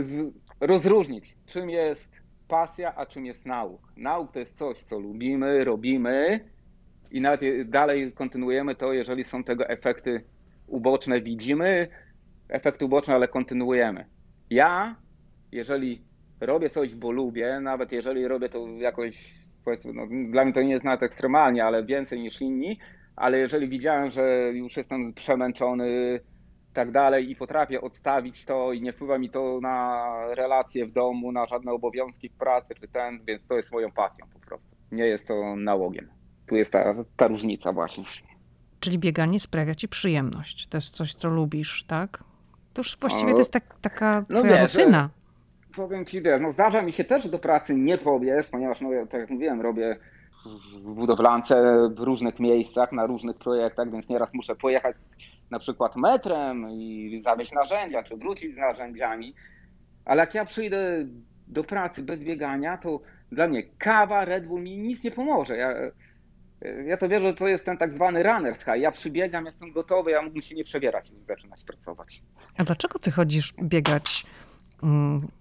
rozróżnić, czym jest pasja, a czym jest nauk. Nauk to jest coś, co lubimy, robimy i nawet dalej kontynuujemy to, jeżeli są tego efekty uboczne, widzimy efekty uboczne, ale kontynuujemy. Ja, jeżeli robię coś, bo lubię, nawet jeżeli robię to jakoś powiedzmy, no, dla mnie to nie jest nawet ekstremalnie, ale więcej niż inni, ale jeżeli widziałem, że już jestem przemęczony tak dalej i potrafię odstawić to i nie wpływa mi to na relacje w domu, na żadne obowiązki w pracy czy ten, więc to jest moją pasją po prostu. Nie jest to nałogiem. Tu jest ta różnica właśnie. Czyli bieganie sprawia ci przyjemność. To jest coś, co lubisz, tak? To już właściwie to jest taka twoja rutyna. Powiem ci, wiesz, no zdarza mi się też do pracy nie pobiec, ponieważ no, ja, tak jak mówiłem, robię w budowlance w różnych miejscach, na różnych projektach, więc nieraz muszę pojechać na przykład metrem i zawieźć narzędzia, czy wrócić z narzędziami. Ale jak ja przyjdę do pracy bez biegania, to dla mnie kawa, Red Bull mi nic nie pomoże. Ja to wierzę, że to jest ten tak zwany runner's high. Ja przybiegam, jestem gotowy, ja mógłbym się nie przebierać i zaczynać pracować. A dlaczego ty chodzisz biegać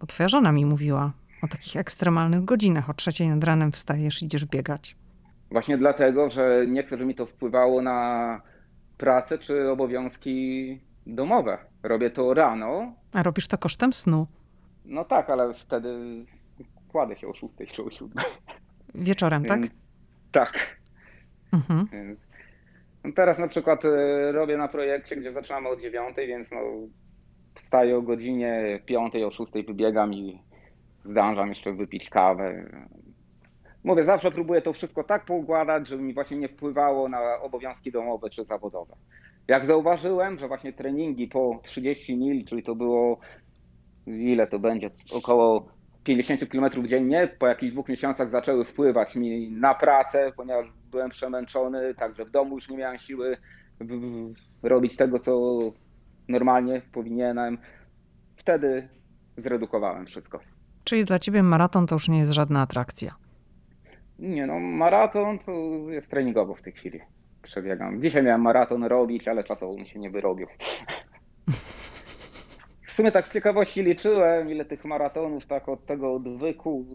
Bo twoja żona mi mówiła o takich ekstremalnych godzinach. O 3:00 nad ranem wstajesz, idziesz biegać. Właśnie dlatego, że nie chcę, żeby mi to wpływało na pracę czy obowiązki domowe. Robię to rano. A robisz to kosztem snu? No tak, ale wtedy kładę się o 6:00 czy o 7:00. Wieczorem, tak? Tak. Mhm. Więc teraz na przykład robię na projekcie, gdzie zaczynamy o 9:00, więc no wstaję o godzinie 5:00, o 6:00 wybiegam i zdążam jeszcze wypić kawę. Mówię, zawsze próbuję to wszystko tak poukładać, żeby mi właśnie nie wpływało na obowiązki domowe czy zawodowe. Jak zauważyłem, że właśnie treningi po 30 mil, czyli to było, ile to będzie, około 50 km dziennie, po jakichś 2 miesiącach zaczęły wpływać mi na pracę, ponieważ byłem przemęczony, także w domu już nie miałem siły robić tego, co normalnie powinienem. Wtedy zredukowałem wszystko. Czyli dla ciebie maraton to już nie jest żadna atrakcja? Nie no, maraton to jest treningowo w tej chwili. Przebiegam. Dzisiaj miałem maraton robić, ale czasowo mi się nie wyrobił. W sumie tak z ciekawości liczyłem, ile tych maratonów tak od tego odwyku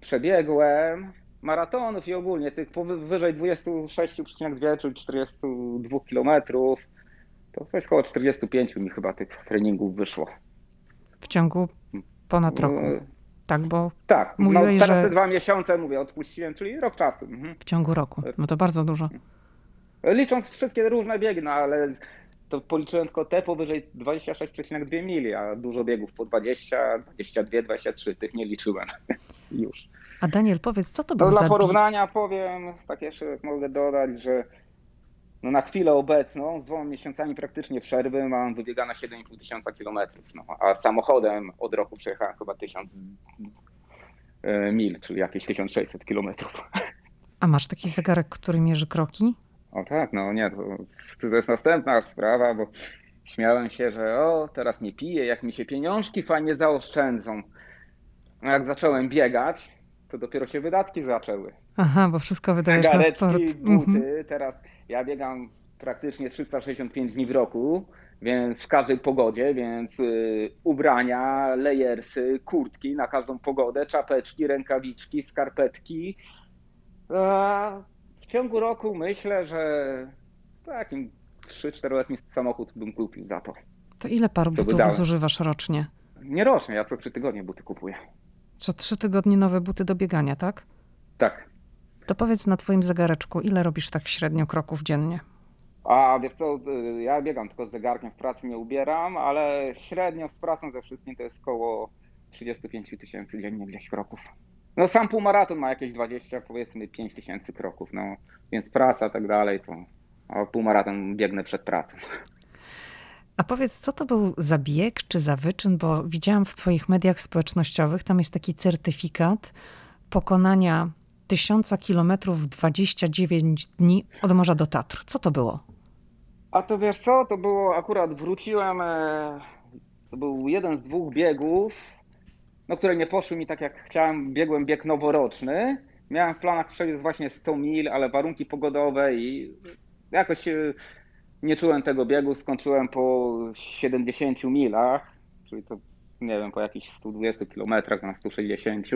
przebiegłem. Maratonów i ogólnie tych powyżej 26,2 czy 42 km, to coś koło 45 mi chyba tych treningów wyszło. W ciągu ponad roku. Tak, bo tak, mówiłeś, no teraz te 2 miesiące, mówię, odpuściłem, czyli rok czasu. Mhm. W ciągu roku, no to bardzo dużo. Licząc wszystkie różne biegi, no ale to policzyłem tylko te powyżej 26,2 mili, a dużo biegów po 20, 22, 23, tych nie liczyłem już. A Daniel, powiedz, co to było za... Dla porównania powiem, tak jeszcze mogę dodać, że no na chwilę obecną, z 2 miesiącami praktycznie przerwy, mam wybiegane 7,5 tysiąca kilometrów, no, a samochodem od roku przejechałem chyba 1000 mil, czyli jakieś 1600 kilometrów. A masz taki zegarek, który mierzy kroki? O tak, no nie, to jest następna sprawa, bo śmiałem się, że teraz nie piję, jak mi się pieniążki fajnie zaoszczędzą. No jak zacząłem biegać, to dopiero się wydatki zaczęły. Aha, bo wszystko wydajesz na sport. Buty, teraz ja biegam praktycznie 365 dni w roku, więc w każdej pogodzie, więc ubrania, layersy, kurtki na każdą pogodę, czapeczki, rękawiczki, skarpetki. W ciągu roku myślę, że takim 3-4-letni samochód bym kupił za to. To ile par butów zużywasz rocznie? Nie rocznie, ja co 3 tygodnie buty kupuję. Co 3 tygodnie nowe buty do biegania, tak? Tak. To powiedz na twoim zegareczku, ile robisz tak średnio kroków dziennie? A wiesz co, ja biegam tylko z zegarkiem, w pracy nie ubieram, ale średnio z pracą ze wszystkim to jest około 35 000 dziennie gdzieś kroków. No sam półmaraton ma jakieś 20, powiedzmy 5 000 kroków, no więc praca tak dalej, to a półmaraton biegnę przed pracą. A powiedz, co to był za bieg czy za wyczyn, bo widziałam w twoich mediach społecznościowych, tam jest taki certyfikat pokonania 1000 kilometrów w 29 dni od morza do Tatr. Co to było? A to wiesz co, to było, akurat wróciłem, to był jeden z 2 biegów, no które nie poszły mi tak jak chciałem, biegłem bieg noworoczny. Miałem w planach przebiec właśnie 100 mil, ale warunki pogodowe i jakoś nie czułem tego biegu, skończyłem po 70 milach, czyli to nie wiem, po jakichś 120 kilometrach na 160.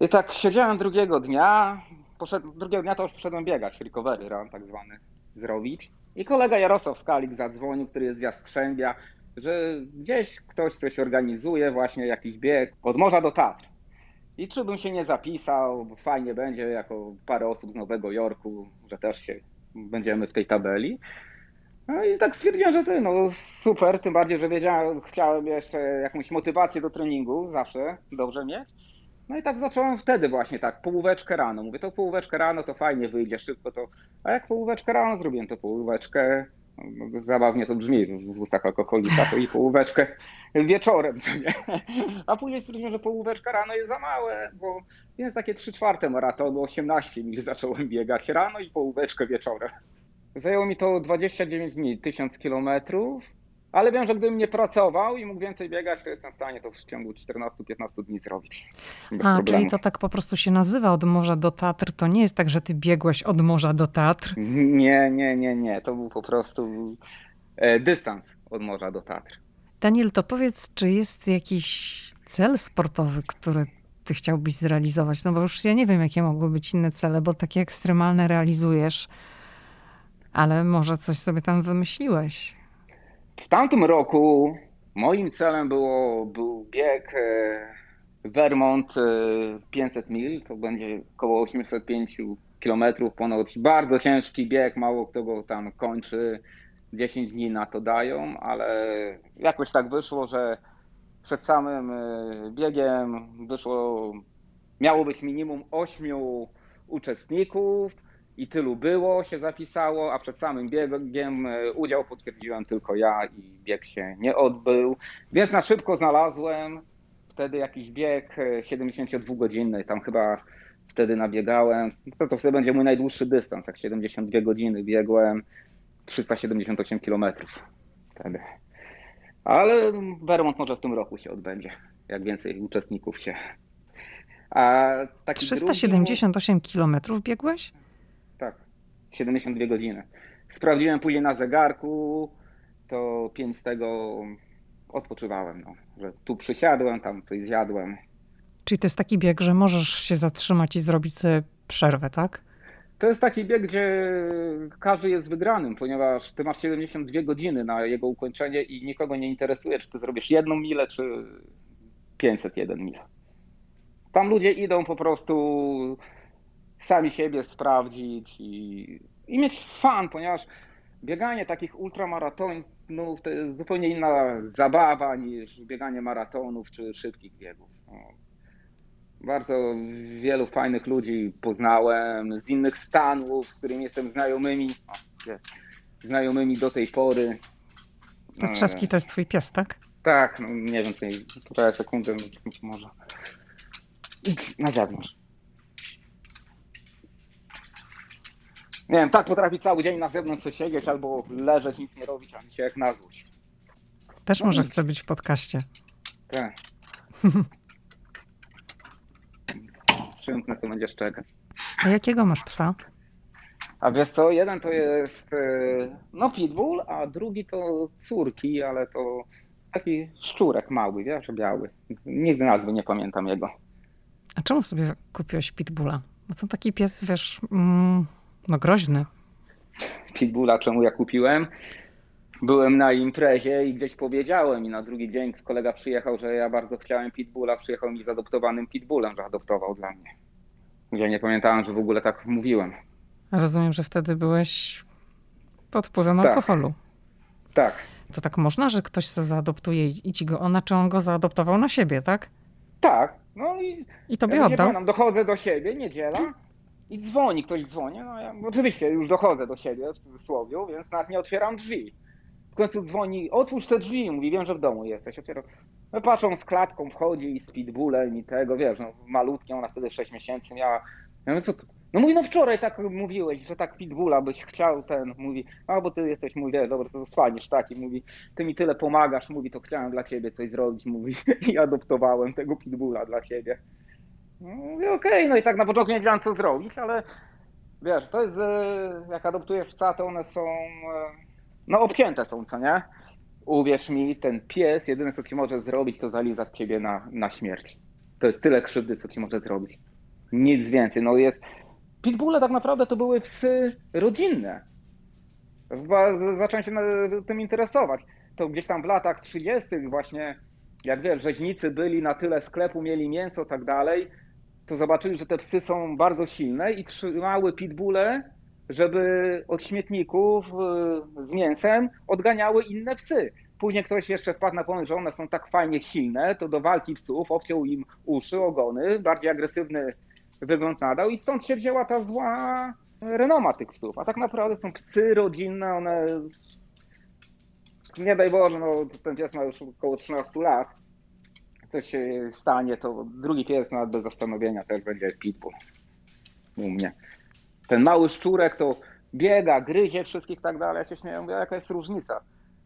I tak siedziałem drugiego dnia, to już poszedłem biegać, recovery run tak zwany zrobić. I kolega Jarosław Skalik zadzwonił, który jest z Jastrzębia, że gdzieś ktoś coś organizuje, właśnie jakiś bieg od morza do Tatr. I czy bym się nie zapisał, bo fajnie będzie jako parę osób z Nowego Jorku, że też się będziemy w tej tabeli. No i tak stwierdziłem, że super, tym bardziej, że wiedziałem, chciałem jeszcze jakąś motywację do treningu, zawsze dobrze mieć. No i tak zacząłem wtedy właśnie tak, połóweczkę rano. Mówię, to połóweczkę rano to fajnie wyjdzie, szybko to... A jak połóweczkę rano zrobiłem, to połóweczkę... Zabawnie to brzmi w ustach alkoholika, to i połóweczkę wieczorem, co nie? A później stwierdziłem, że połóweczka rano jest za małe, bo jest takie 3/4 maratonu, 18 mil zacząłem biegać rano i połóweczkę wieczorem. Zajęło mi to 29 dni, 1000 kilometrów, ale wiem, że gdybym nie pracował i mógł więcej biegać, to jestem w stanie to w ciągu 14-15 dni zrobić. A, czyli to tak po prostu się nazywa od morza do Tatr, to nie jest tak, że ty biegłeś od morza do Tatr? Nie, to był po prostu dystans od morza do Tatr. Daniel, to powiedz, czy jest jakiś cel sportowy, który ty chciałbyś zrealizować? No bo już ja nie wiem, jakie mogły być inne cele, bo takie ekstremalne realizujesz, ale może coś sobie tam wymyśliłeś. W tamtym roku moim celem był bieg Vermont 500 mil, to będzie około 805 km ponoć. Bardzo ciężki bieg, mało kto go tam kończy, 10 dni na to dają, ale jakoś tak wyszło, że przed samym biegiem miało być minimum 8 uczestników i tylu było, się zapisało, a przed samym biegiem udział potwierdziłem tylko ja i bieg się nie odbył. Więc na szybko znalazłem wtedy jakiś bieg 72-godzinny, tam chyba wtedy nabiegałem. To wtedy będzie mój najdłuższy dystans, jak 72 godziny biegłem, 378 km wtedy. Ale Vermont może w tym roku się odbędzie, jak więcej uczestników się. A taki 378 kilometrów biegłeś? Tak, 72 godziny. Sprawdziłem później na zegarku, to 5 z tego odpoczywałem. No. Że tu przysiadłem, tam coś zjadłem. Czyli to jest taki bieg, że możesz się zatrzymać i zrobić sobie przerwę, tak? To jest taki bieg, gdzie każdy jest wygranym, ponieważ ty masz 72 godziny na jego ukończenie i nikogo nie interesuje, czy ty zrobisz 1 milę, czy 501 mil. Tam ludzie idą po prostu sami siebie sprawdzić i mieć fan, ponieważ bieganie takich ultramaratonów to jest zupełnie inna zabawa niż bieganie maratonów czy szybkich biegów. No. Bardzo wielu fajnych ludzi poznałem z innych stanów, z którymi jestem znajomymi do tej pory. Te trzaski to jest twój pies, tak? Tak, no nie wiem, tutaj sekundę może. Idź na zewnątrz. Nie wiem, tak potrafi cały dzień na zewnątrz siedzieć albo leżeć, nic nie robić, ani się jak na złość. Też no może nic. Chce być w podcaście. Tak. Przymknę, to będziesz czekać. A jakiego masz psa? A wiesz co, jeden to jest pitbull, a drugi to córki, ale to taki szczurek mały, wiesz, biały. Nigdy nazwy nie pamiętam jego. A czemu sobie kupiłeś pitbulla? Bo to taki pies, wiesz, groźny. Pitbulla czemu ja kupiłem? Byłem na imprezie i gdzieś powiedziałem i na drugi dzień kolega przyjechał, że ja bardzo chciałem pitbulla, przyjechał mi z adoptowanym pitbullem, że adoptował dla mnie. Ja nie pamiętałem, że w ogóle tak mówiłem. Rozumiem, że wtedy byłeś pod wpływem alkoholu. Tak. To tak można, że ktoś się zaadoptuje i ci go, on go zaadoptował na siebie, tak? Tak. No i tobie oddał? Dochodzę do siebie, niedziela. I ktoś dzwoni. No ja oczywiście już dochodzę do siebie w cudzysłowie, więc nawet nie otwieram drzwi. W końcu dzwoni, otwórz te drzwi, mówi, wiem, że w domu jesteś. No patrzą, z klatką wchodzi i z pitbullem i tego, wiesz, no malutkie, ona wtedy 6 miesięcy miała. Ja mówię, co to? No mówi, no wczoraj tak mówiłeś, że tak pitbulla byś chciał, ten, mówi, a bo ty jesteś, mówi, dobra, to zostaniesz taki, mówi, ty mi tyle pomagasz, mówi, to chciałem dla ciebie coś zrobić, mówi, i adoptowałem tego pitbulla dla ciebie. No, mówię, okej, no i tak na początku nie wiedziałem, co zrobić, ale wiesz, to jest, jak adoptujesz psa, to one są... obcięte są, co nie? Uwierz mi, ten pies, jedyne co ci może zrobić, to zalizać ciebie na śmierć. To jest tyle krzywdy, co ci może zrobić. Nic więcej. No jest... Pitbulle tak naprawdę to były psy rodzinne. Chyba zacząłem się tym interesować. To gdzieś tam w latach 30. właśnie, jak wiesz, rzeźnicy byli na tyle sklepu, mieli mięso i tak dalej, to zobaczyli, że te psy są bardzo silne i trzymały pitbulle, żeby od śmietników z mięsem odganiały inne psy. Później ktoś jeszcze wpadł na pomysł, że one są tak fajnie silne, to do walki psów obciął im uszy, ogony, bardziej agresywny wygląd nadał i stąd się wzięła ta zła renoma tych psów. A tak naprawdę są psy rodzinne, one... Nie daj Boże, no ten pies ma już około 13 lat. Co się stanie, to drugi pies nawet bez zastanowienia też będzie pitbull u mnie. Ten mały szczurek to biega, gryzie wszystkich i tak dalej. Ja się śmieję, mówię, jaka jest różnica?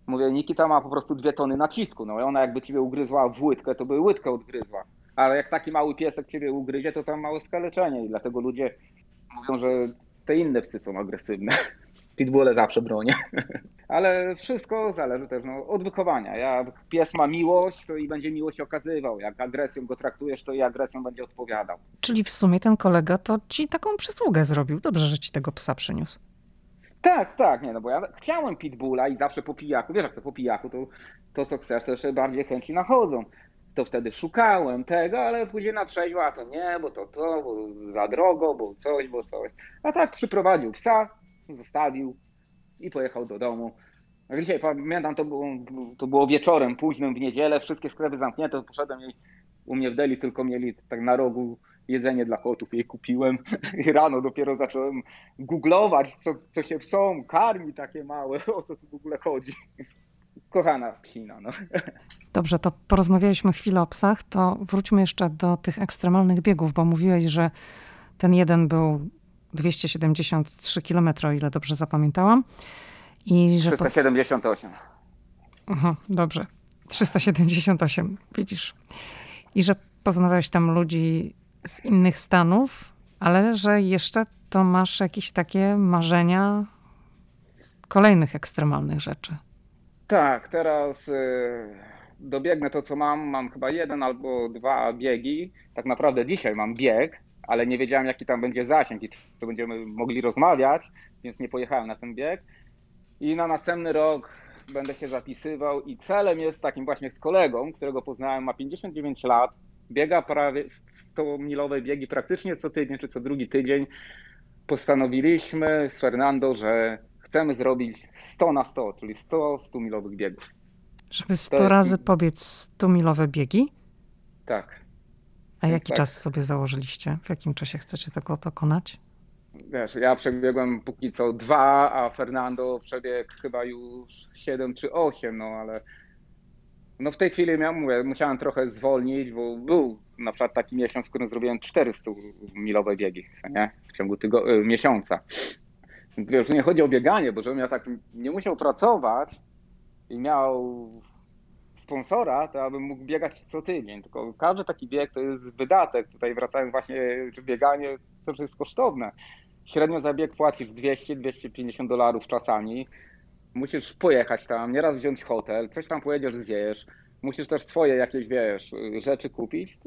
Mówię, Nikita ma po prostu 2 tony nacisku. No i ona jakby ciebie ugryzła w łydkę, to by łydkę odgryzła. Ale jak taki mały piesek ciebie ugryzie, to tam małe skaleczenie. I dlatego ludzie mówią, że te inne psy są agresywne. Pitbulle zawsze bronię. Ale wszystko zależy też od wychowania. Jak pies ma miłość, to i będzie miłość okazywał. Jak agresją go traktujesz, to i agresją będzie odpowiadał. Czyli w sumie ten kolega to ci taką przysługę zrobił. Dobrze, że ci tego psa przyniósł. Tak. Nie, no bo ja chciałem pitbulla i zawsze po pijaku, wiesz jak to po pijaku, to co chcesz, to jeszcze bardziej chęci nachodzą. To wtedy szukałem tego, ale później na trzeźwo, a to nie, bo to, bo za drogo, bo coś. A tak przyprowadził psa, zostawił i pojechał do domu. Jak dzisiaj pamiętam, to było wieczorem późnym w niedzielę, wszystkie sklepy zamknięte, poszedłem i u mnie w deli tylko mieli tak na rogu jedzenie dla kotów, jej kupiłem i rano dopiero zacząłem googlować, co się psom karmi takie małe, o co tu w ogóle chodzi. Kochana psina, no. Dobrze, to porozmawialiśmy chwilę o psach, to wróćmy jeszcze do tych ekstremalnych biegów, bo mówiłeś, że ten jeden był 273 km, o ile dobrze zapamiętałam. I że 378. Aha, dobrze, 378, widzisz. I że poznawałeś tam ludzi z innych stanów, ale że jeszcze to masz jakieś takie marzenia kolejnych ekstremalnych rzeczy. Tak, teraz dobiegnę to, co mam chyba 1 albo 2 biegi. Tak naprawdę dzisiaj mam bieg, ale nie wiedziałem, jaki tam będzie zasięg i czy to będziemy mogli rozmawiać, więc nie pojechałem na ten bieg. I na następny rok będę się zapisywał i celem jest takim właśnie z kolegą, którego poznałem, ma 59 lat, biega prawie 100-milowe biegi praktycznie co tydzień czy co drugi tydzień. Postanowiliśmy z Fernando, że chcemy zrobić 100 na 100, czyli 100 100-milowych biegów. Żeby 100 jest... razy pobiec 100-milowe biegi? Tak. A jaki czas sobie założyliście? W jakim czasie chcecie tego dokonać? Wiesz, ja przebiegłem póki co 2, a Fernando przebiegł chyba już 7 czy 8, no ale no w tej chwili ja mówię, musiałem trochę zwolnić, bo był na przykład taki miesiąc, w którym zrobiłem 400-milowe biegi, nie? W ciągu miesiąca. Wiesz, nie chodzi o bieganie, bo żebym ja tak nie musiał pracować i miał sponsora, to ja bym mógł biegać co tydzień, tylko każdy taki bieg to jest wydatek. Tutaj wracając właśnie, czy bieganie to jest kosztowne. Średnio za bieg płacisz $200-250 czasami. Musisz pojechać tam, nieraz wziąć hotel, coś tam pojedziesz, zjesz. Musisz też swoje jakieś, wiesz, rzeczy kupić.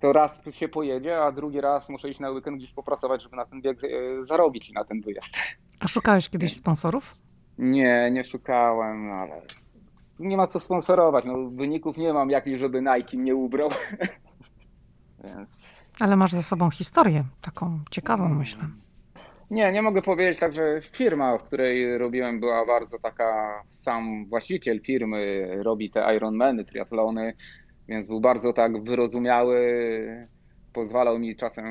To raz się pojedzie, a drugi raz muszę iść na weekend gdzieś popracować, żeby na ten bieg zarobić i na ten wyjazd. A szukałeś kiedyś sponsorów? Nie szukałem, ale nie ma co sponsorować. No, wyników nie mam jakichś, żeby Nike mnie ubrał. Więc... Ale masz za sobą historię, taką ciekawą, myślę. Nie mogę powiedzieć, także firma, w której robiłem, była bardzo taka, sam właściciel firmy robi te Ironmany, triatlony, więc był bardzo tak wyrozumiały, pozwalał mi czasem,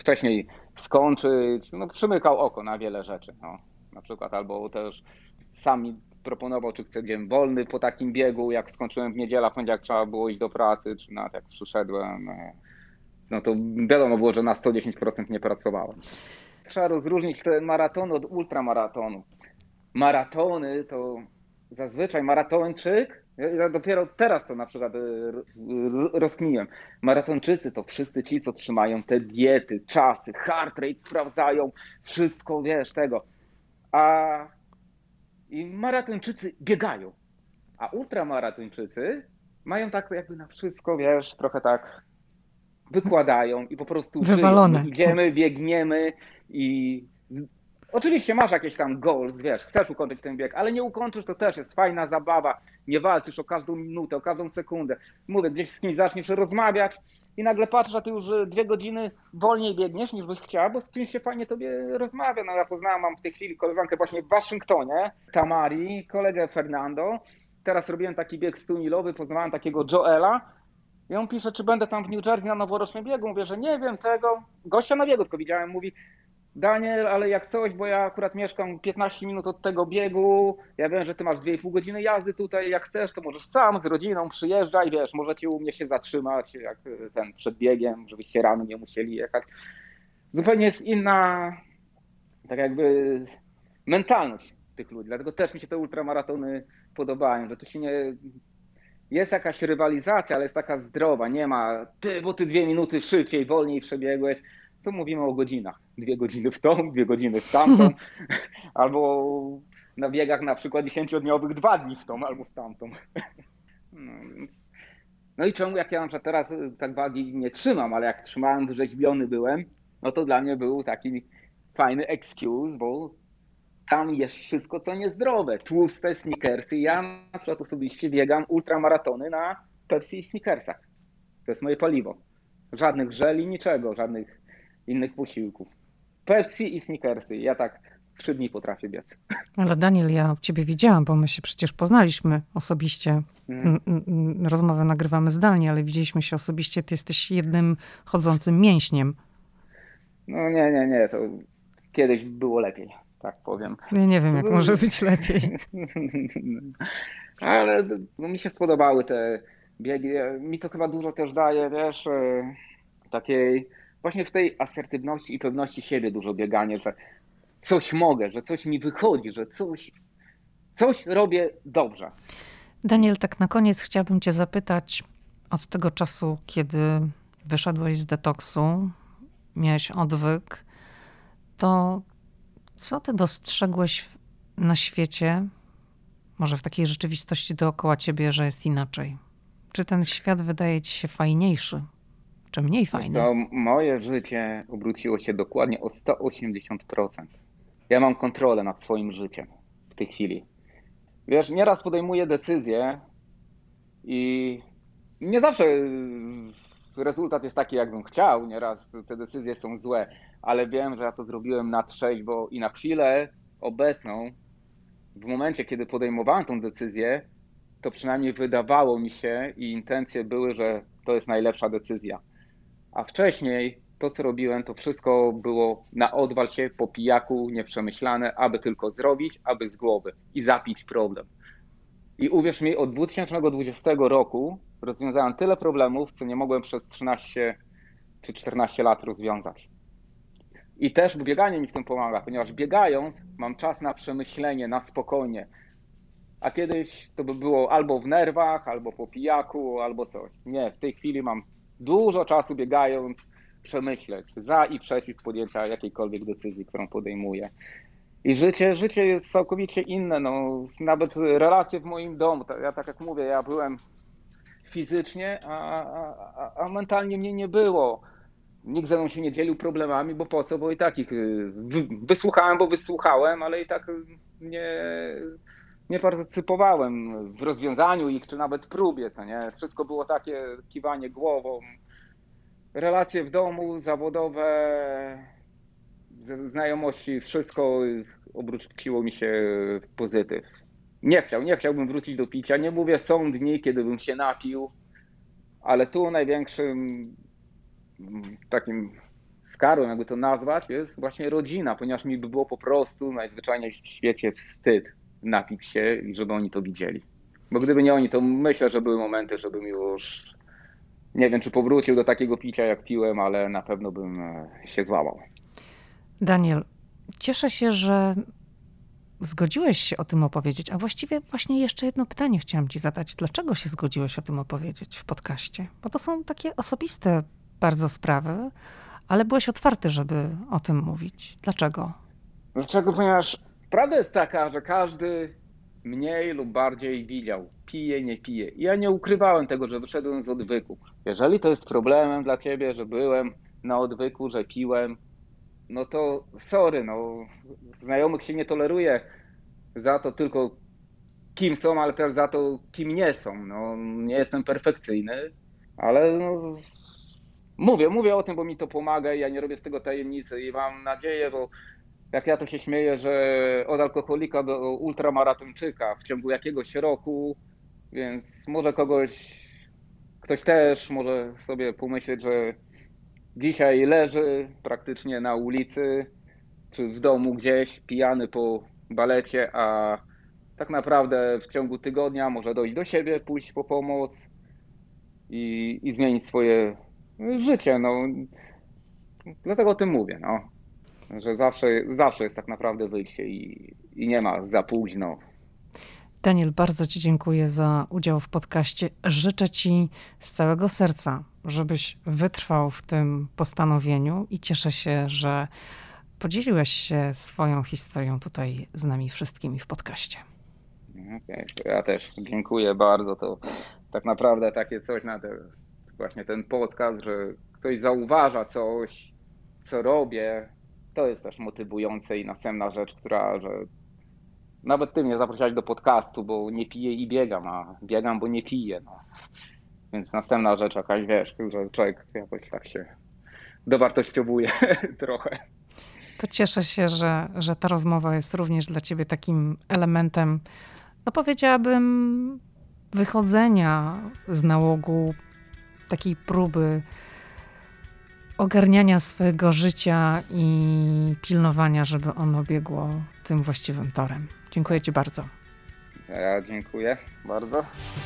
wcześniej skończyć, przymykał oko na wiele rzeczy, na przykład, albo też sam mi proponował, czy chcę dzień wolny po takim biegu, jak skończyłem w niedzielę, w poniedziałek trzeba było iść do pracy, czy nawet jak przyszedłem, no to wiadomo było, że na 110% nie pracowałem. Trzeba rozróżnić te maratony od ultramaratonu. Maratony to zazwyczaj maratończyk, ja dopiero teraz to na przykład rozkminiłem. Maratończycy to wszyscy ci, co trzymają te diety, czasy, heart rate sprawdzają, wszystko, wiesz, tego. I maratończycy biegają, a ultramaratończycy mają tak jakby na wszystko, wiesz, trochę tak wykładają i po prostu wywalone. Idziemy, biegniemy i... Oczywiście masz jakieś tam goals, wiesz, chcesz ukończyć ten bieg, ale nie ukończysz, to też jest fajna zabawa, nie walczysz o każdą minutę, o każdą sekundę. Mówię, gdzieś z kimś zaczniesz rozmawiać i nagle patrzysz, a ty już 2 godziny wolniej biegniesz niż byś chciała, bo z kimś się fajnie tobie rozmawia. No ja poznałam, mam w tej chwili koleżankę właśnie w Waszyngtonie, Tamari, kolegę Fernando. Teraz robiłem taki bieg 100-milowy, poznawałem takiego Joela i on pisze, czy będę tam w New Jersey na noworocznym biegu. Mówię, że nie wiem tego, gościa na biegu tylko widziałem, mówi, Daniel, ale jak coś, bo ja akurat mieszkam 15 minut od tego biegu, ja wiem, że ty masz 2,5 godziny jazdy tutaj, jak chcesz, to możesz sam z rodziną przyjeżdżaj, wiesz, możecie u mnie się zatrzymać jak ten przed biegiem, żebyście rano nie musieli jechać. Zupełnie jest inna tak jakby mentalność tych ludzi, dlatego też mi się te ultramaratony podobają, że tu się nie... Jest jakaś rywalizacja, ale jest taka zdrowa, nie ma ty, bo ty 2 minuty szybciej, wolniej przebiegłeś, to mówimy o godzinach. 2 godziny w tą, 2 godziny w tamtą, albo na biegach na przykład 10-dniowych 2 dni w tą albo w tamtą. No i czemu, jak ja na przykład teraz tak wagi nie trzymam, ale jak trzymałem, wyrzeźbiony byłem, no to dla mnie był taki fajny excuse, bo tam jest wszystko, co niezdrowe. Tłuste sneakersy. Ja na przykład osobiście biegam ultramaratony na Pepsi i sneakersach. To jest moje paliwo. Żadnych żeli, niczego, żadnych innych posiłków. Pepsi i sneakersy. Ja tak 3 dni potrafię biec. Ale Daniel, ja ciebie widziałam, bo my się przecież poznaliśmy osobiście. Rozmowę nagrywamy zdalnie, ale widzieliśmy się osobiście. Ty jesteś jednym chodzącym mięśniem. No nie. To kiedyś było lepiej. Tak powiem. Ja nie wiem, jak może być lepiej. Ale no, mi się spodobały te biegi. Mi to chyba dużo też daje, wiesz, takiej właśnie w tej asertywności i pewności siebie dużo bieganie, że coś mogę, że coś mi wychodzi, że coś robię dobrze. Daniel, tak na koniec chciałabym cię zapytać, od tego czasu, kiedy wyszedłeś z detoksu, miałeś odwyk, to co ty dostrzegłeś na świecie, może w takiej rzeczywistości dookoła ciebie, że jest inaczej? Czy ten świat wydaje ci się fajniejszy, czy mniej fajny? Co, moje życie obróciło się dokładnie o 180%. Ja mam kontrolę nad swoim życiem w tej chwili. Wiesz, nieraz podejmuję decyzje i nie zawsze rezultat jest taki, jakbym chciał. Nieraz te decyzje są złe. Ale wiem, że ja to zrobiłem na trzeźwo i na chwilę obecną, w momencie, kiedy podejmowałem tą decyzję, to przynajmniej wydawało mi się i intencje były, że to jest najlepsza decyzja. A wcześniej to, co robiłem, to wszystko było na odwal się, po pijaku, nieprzemyślane, aby tylko zrobić, aby z głowy i zapić problem. I uwierz mi, od 2020 roku rozwiązałem tyle problemów, co nie mogłem przez 13 czy 14 lat rozwiązać. I też bieganie mi w tym pomaga, ponieważ biegając mam czas na przemyślenie, na spokojnie. A kiedyś to by było albo w nerwach, albo po pijaku, albo coś. Nie, w tej chwili mam dużo czasu biegając, przemyśleć za i przeciw podjęcia jakiejkolwiek decyzji, którą podejmuję. I życie jest całkowicie inne, no, nawet relacje w moim domu. Ja tak jak mówię, ja byłem fizycznie, a mentalnie mnie nie było. Nikt ze mną się nie dzielił problemami, bo po co, bo i tak ich wysłuchałem, bo wysłuchałem, ale i tak nie partycypowałem w rozwiązaniu ich, czy nawet próbie, co nie. Wszystko było takie kiwanie głową. Relacje w domu, zawodowe, znajomości, wszystko obróciło mi się w pozytyw. Nie chciałbym wrócić do picia. Nie mówię, są dni, kiedy bym się napił, ale tu największym takim skarbem, jakby to nazwać, jest właśnie rodzina, ponieważ mi by było po prostu najzwyczajniej w świecie wstyd napić się i żeby oni to widzieli. Bo gdyby nie oni, to myślę, że były momenty, żebym już, nie wiem, czy powrócił do takiego picia, jak piłem, ale na pewno bym się złamał. Daniel, cieszę się, że zgodziłeś się o tym opowiedzieć, a właściwie właśnie jeszcze jedno pytanie chciałam ci zadać. Dlaczego się zgodziłeś o tym opowiedzieć w podcaście? Bo to są takie osobiste bardzo sprawy, ale byłeś otwarty, żeby o tym mówić. Dlaczego? Dlaczego? Ponieważ prawda jest taka, że każdy mniej lub bardziej widział. Pije, nie pije. Ja nie ukrywałem tego, że wyszedłem z odwyku. Jeżeli to jest problemem dla ciebie, że byłem na odwyku, że piłem, no to sorry, no znajomych się nie toleruje za to tylko kim są, ale też za to kim nie są. No, nie jestem perfekcyjny, ale no, Mówię o tym, bo mi to pomaga i ja nie robię z tego tajemnicy i mam nadzieję, bo jak ja to się śmieję, że od alkoholika do ultramaratończyka w ciągu jakiegoś roku, więc może ktoś też może sobie pomyśleć, że dzisiaj leży praktycznie na ulicy czy w domu gdzieś pijany po balecie, a tak naprawdę w ciągu tygodnia może dojść do siebie, pójść po pomoc i zmienić swoje życie, no. Dlatego o tym mówię, no. Że zawsze jest tak naprawdę wyjście i nie ma za późno. Daniel, bardzo ci dziękuję za udział w podcaście. Życzę ci z całego serca, żebyś wytrwał w tym postanowieniu i cieszę się, że podzieliłeś się swoją historią tutaj z nami wszystkimi w podcaście. Okay, ja też dziękuję bardzo. To tak naprawdę takie coś na te, właśnie ten podcast, że ktoś zauważa coś, co robię, to jest też motywujące i następna rzecz, która, że nawet ty mnie zaprosiłaś do podcastu, bo nie piję i biegam, a biegam, bo nie piję. No. Więc następna rzecz jakaś, wiesz, że człowiek jakoś tak się dowartościowuje trochę. To cieszę się, że ta rozmowa jest również dla ciebie takim elementem, no powiedziałabym, wychodzenia z nałogu, takiej próby ogarniania swojego życia i pilnowania, żeby ono biegło tym właściwym torem. Dziękuję ci bardzo. Ja dziękuję bardzo.